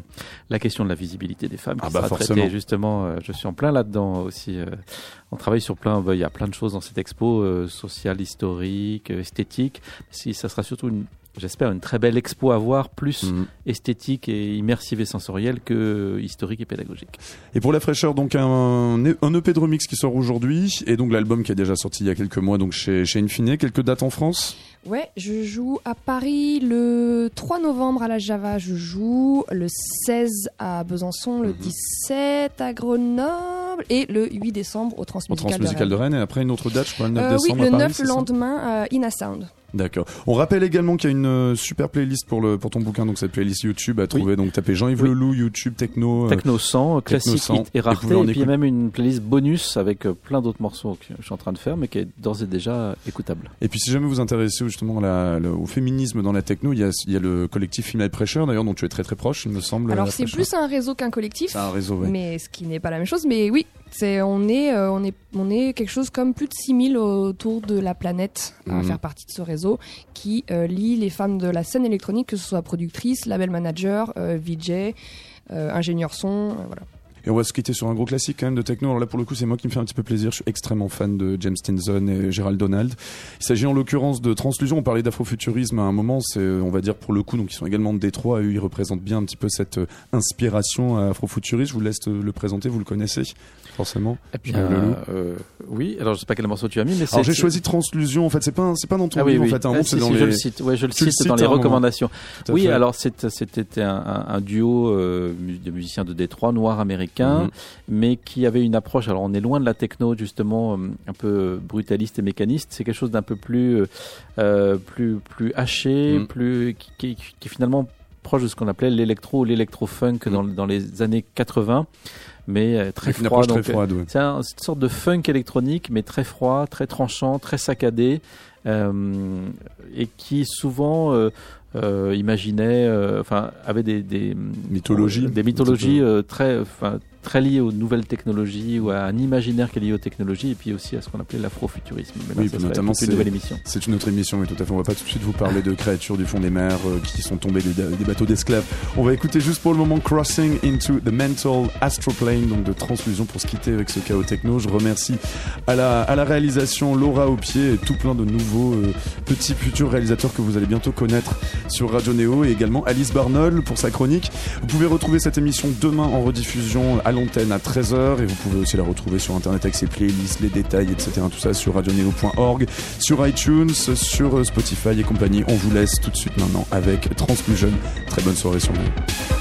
la question de la visibilité des femmes qui sera traitée. Justement, je suis en plein là-dedans aussi. On travaille sur plein, il y a plein de choses dans cette expo, sociale, historique, esthétique. Si, ça sera surtout j'espère une très belle expo à voir, plus esthétique et immersive et sensorielle que historique et pédagogique. Et pour La Fraîcheur, donc un EP de remix qui sort aujourd'hui, et donc l'album qui est déjà sorti il y a quelques mois, donc chez Infine. Quelques dates en France ? Ouais, je joue à Paris le 3 novembre à la Java, je joue le 16 à Besançon, le 17 à Grenoble et le 8 décembre au Transmusical de Rennes. Et après une autre date, je crois, le 9 décembre à Paris. Oui, le 9 lendemain, Ina Sound. D'accord. On rappelle également qu'il y a une super playlist pour ton bouquin, donc cette playlist YouTube à trouver. Donc tapez Jean-Yves Leloup, YouTube, Techno 100, classique, hit et rareté. Et puis il y a même une playlist bonus avec plein d'autres morceaux que je suis en train de faire, mais qui est d'ores et déjà écoutable. Et puis si jamais vous intéressez justement au féminisme dans la techno, il y a le collectif Female Pressure, d'ailleurs, dont tu es très très proche, il me semble. Alors c'est plus un réseau qu'un collectif. C'est un réseau, oui. Mais ce qui n'est pas la même chose, mais oui. On est quelque chose comme plus de 6000 autour de la planète à faire partie de ce réseau qui lie les femmes de la scène électronique, que ce soit productrice, label manager, VJ, ingénieur son, voilà. Et on va se quitter sur un gros classique quand même de techno. Alors là, pour le coup, c'est moi qui me fais un petit peu plaisir. Je suis extrêmement fan de James Stinson et Gerald Donald. Il s'agit en l'occurrence de Translusion. On parlait d'afrofuturisme à un moment. C'est, on va dire, pour le coup, donc ils sont également de Détroit. Eux, ils représentent bien un petit peu cette inspiration afrofuturiste. Je vous laisse le présenter. Vous le connaissez forcément. Et puis, oui. Alors, je sais pas quel morceau tu as mis, mais alors, j'ai choisi Translusion. En fait, c'est pas dans ton livre. Oui. En fait, un morceau c'est dans les. Je le cite. Ouais, je le cite dans les recommandations. Oui. Fait. Alors, c'était un duo de musiciens de Détroit, noirs américains. Mais qui avait une approche, alors on est loin de la techno justement un peu brutaliste et mécaniste, c'est quelque chose d'un peu plus haché, plus qui est finalement proche de ce qu'on appelait l'électro ou l'électro-funk dans les années 80, mais très froid. Donc, très froide, ouais. C'est une sorte de funk électronique, mais très froid, très tranchant, très saccadé, et qui souvent imaginait, avait des mythologies, très, très liées aux nouvelles technologies ou à un imaginaire qui est lié aux technologies, et puis aussi à ce qu'on appelait l'afrofuturisme. Mais oui, notamment c'est une nouvelle émission. C'est une autre émission, oui, tout à fait. On va pas tout de suite vous parler de créatures du fond des mers qui sont tombées des bateaux d'esclaves. On va écouter juste pour le moment Crossing into the Mental Astroplane, donc de Translusion, pour se quitter avec ce chaos techno. Je remercie à la réalisation Laura Aupier et tout plein de nouveaux petits futurs réalisateurs que vous allez bientôt connaître sur Radio Néo, et également Alice Barnold pour sa chronique. Vous pouvez retrouver cette émission demain en rediffusion à l'antenne à 13h, et vous pouvez aussi la retrouver sur internet avec ses playlists, les détails, etc. Tout ça sur radionéo.org, sur iTunes, sur Spotify et compagnie. On vous laisse tout de suite maintenant avec Translusion. Très bonne soirée sur nous.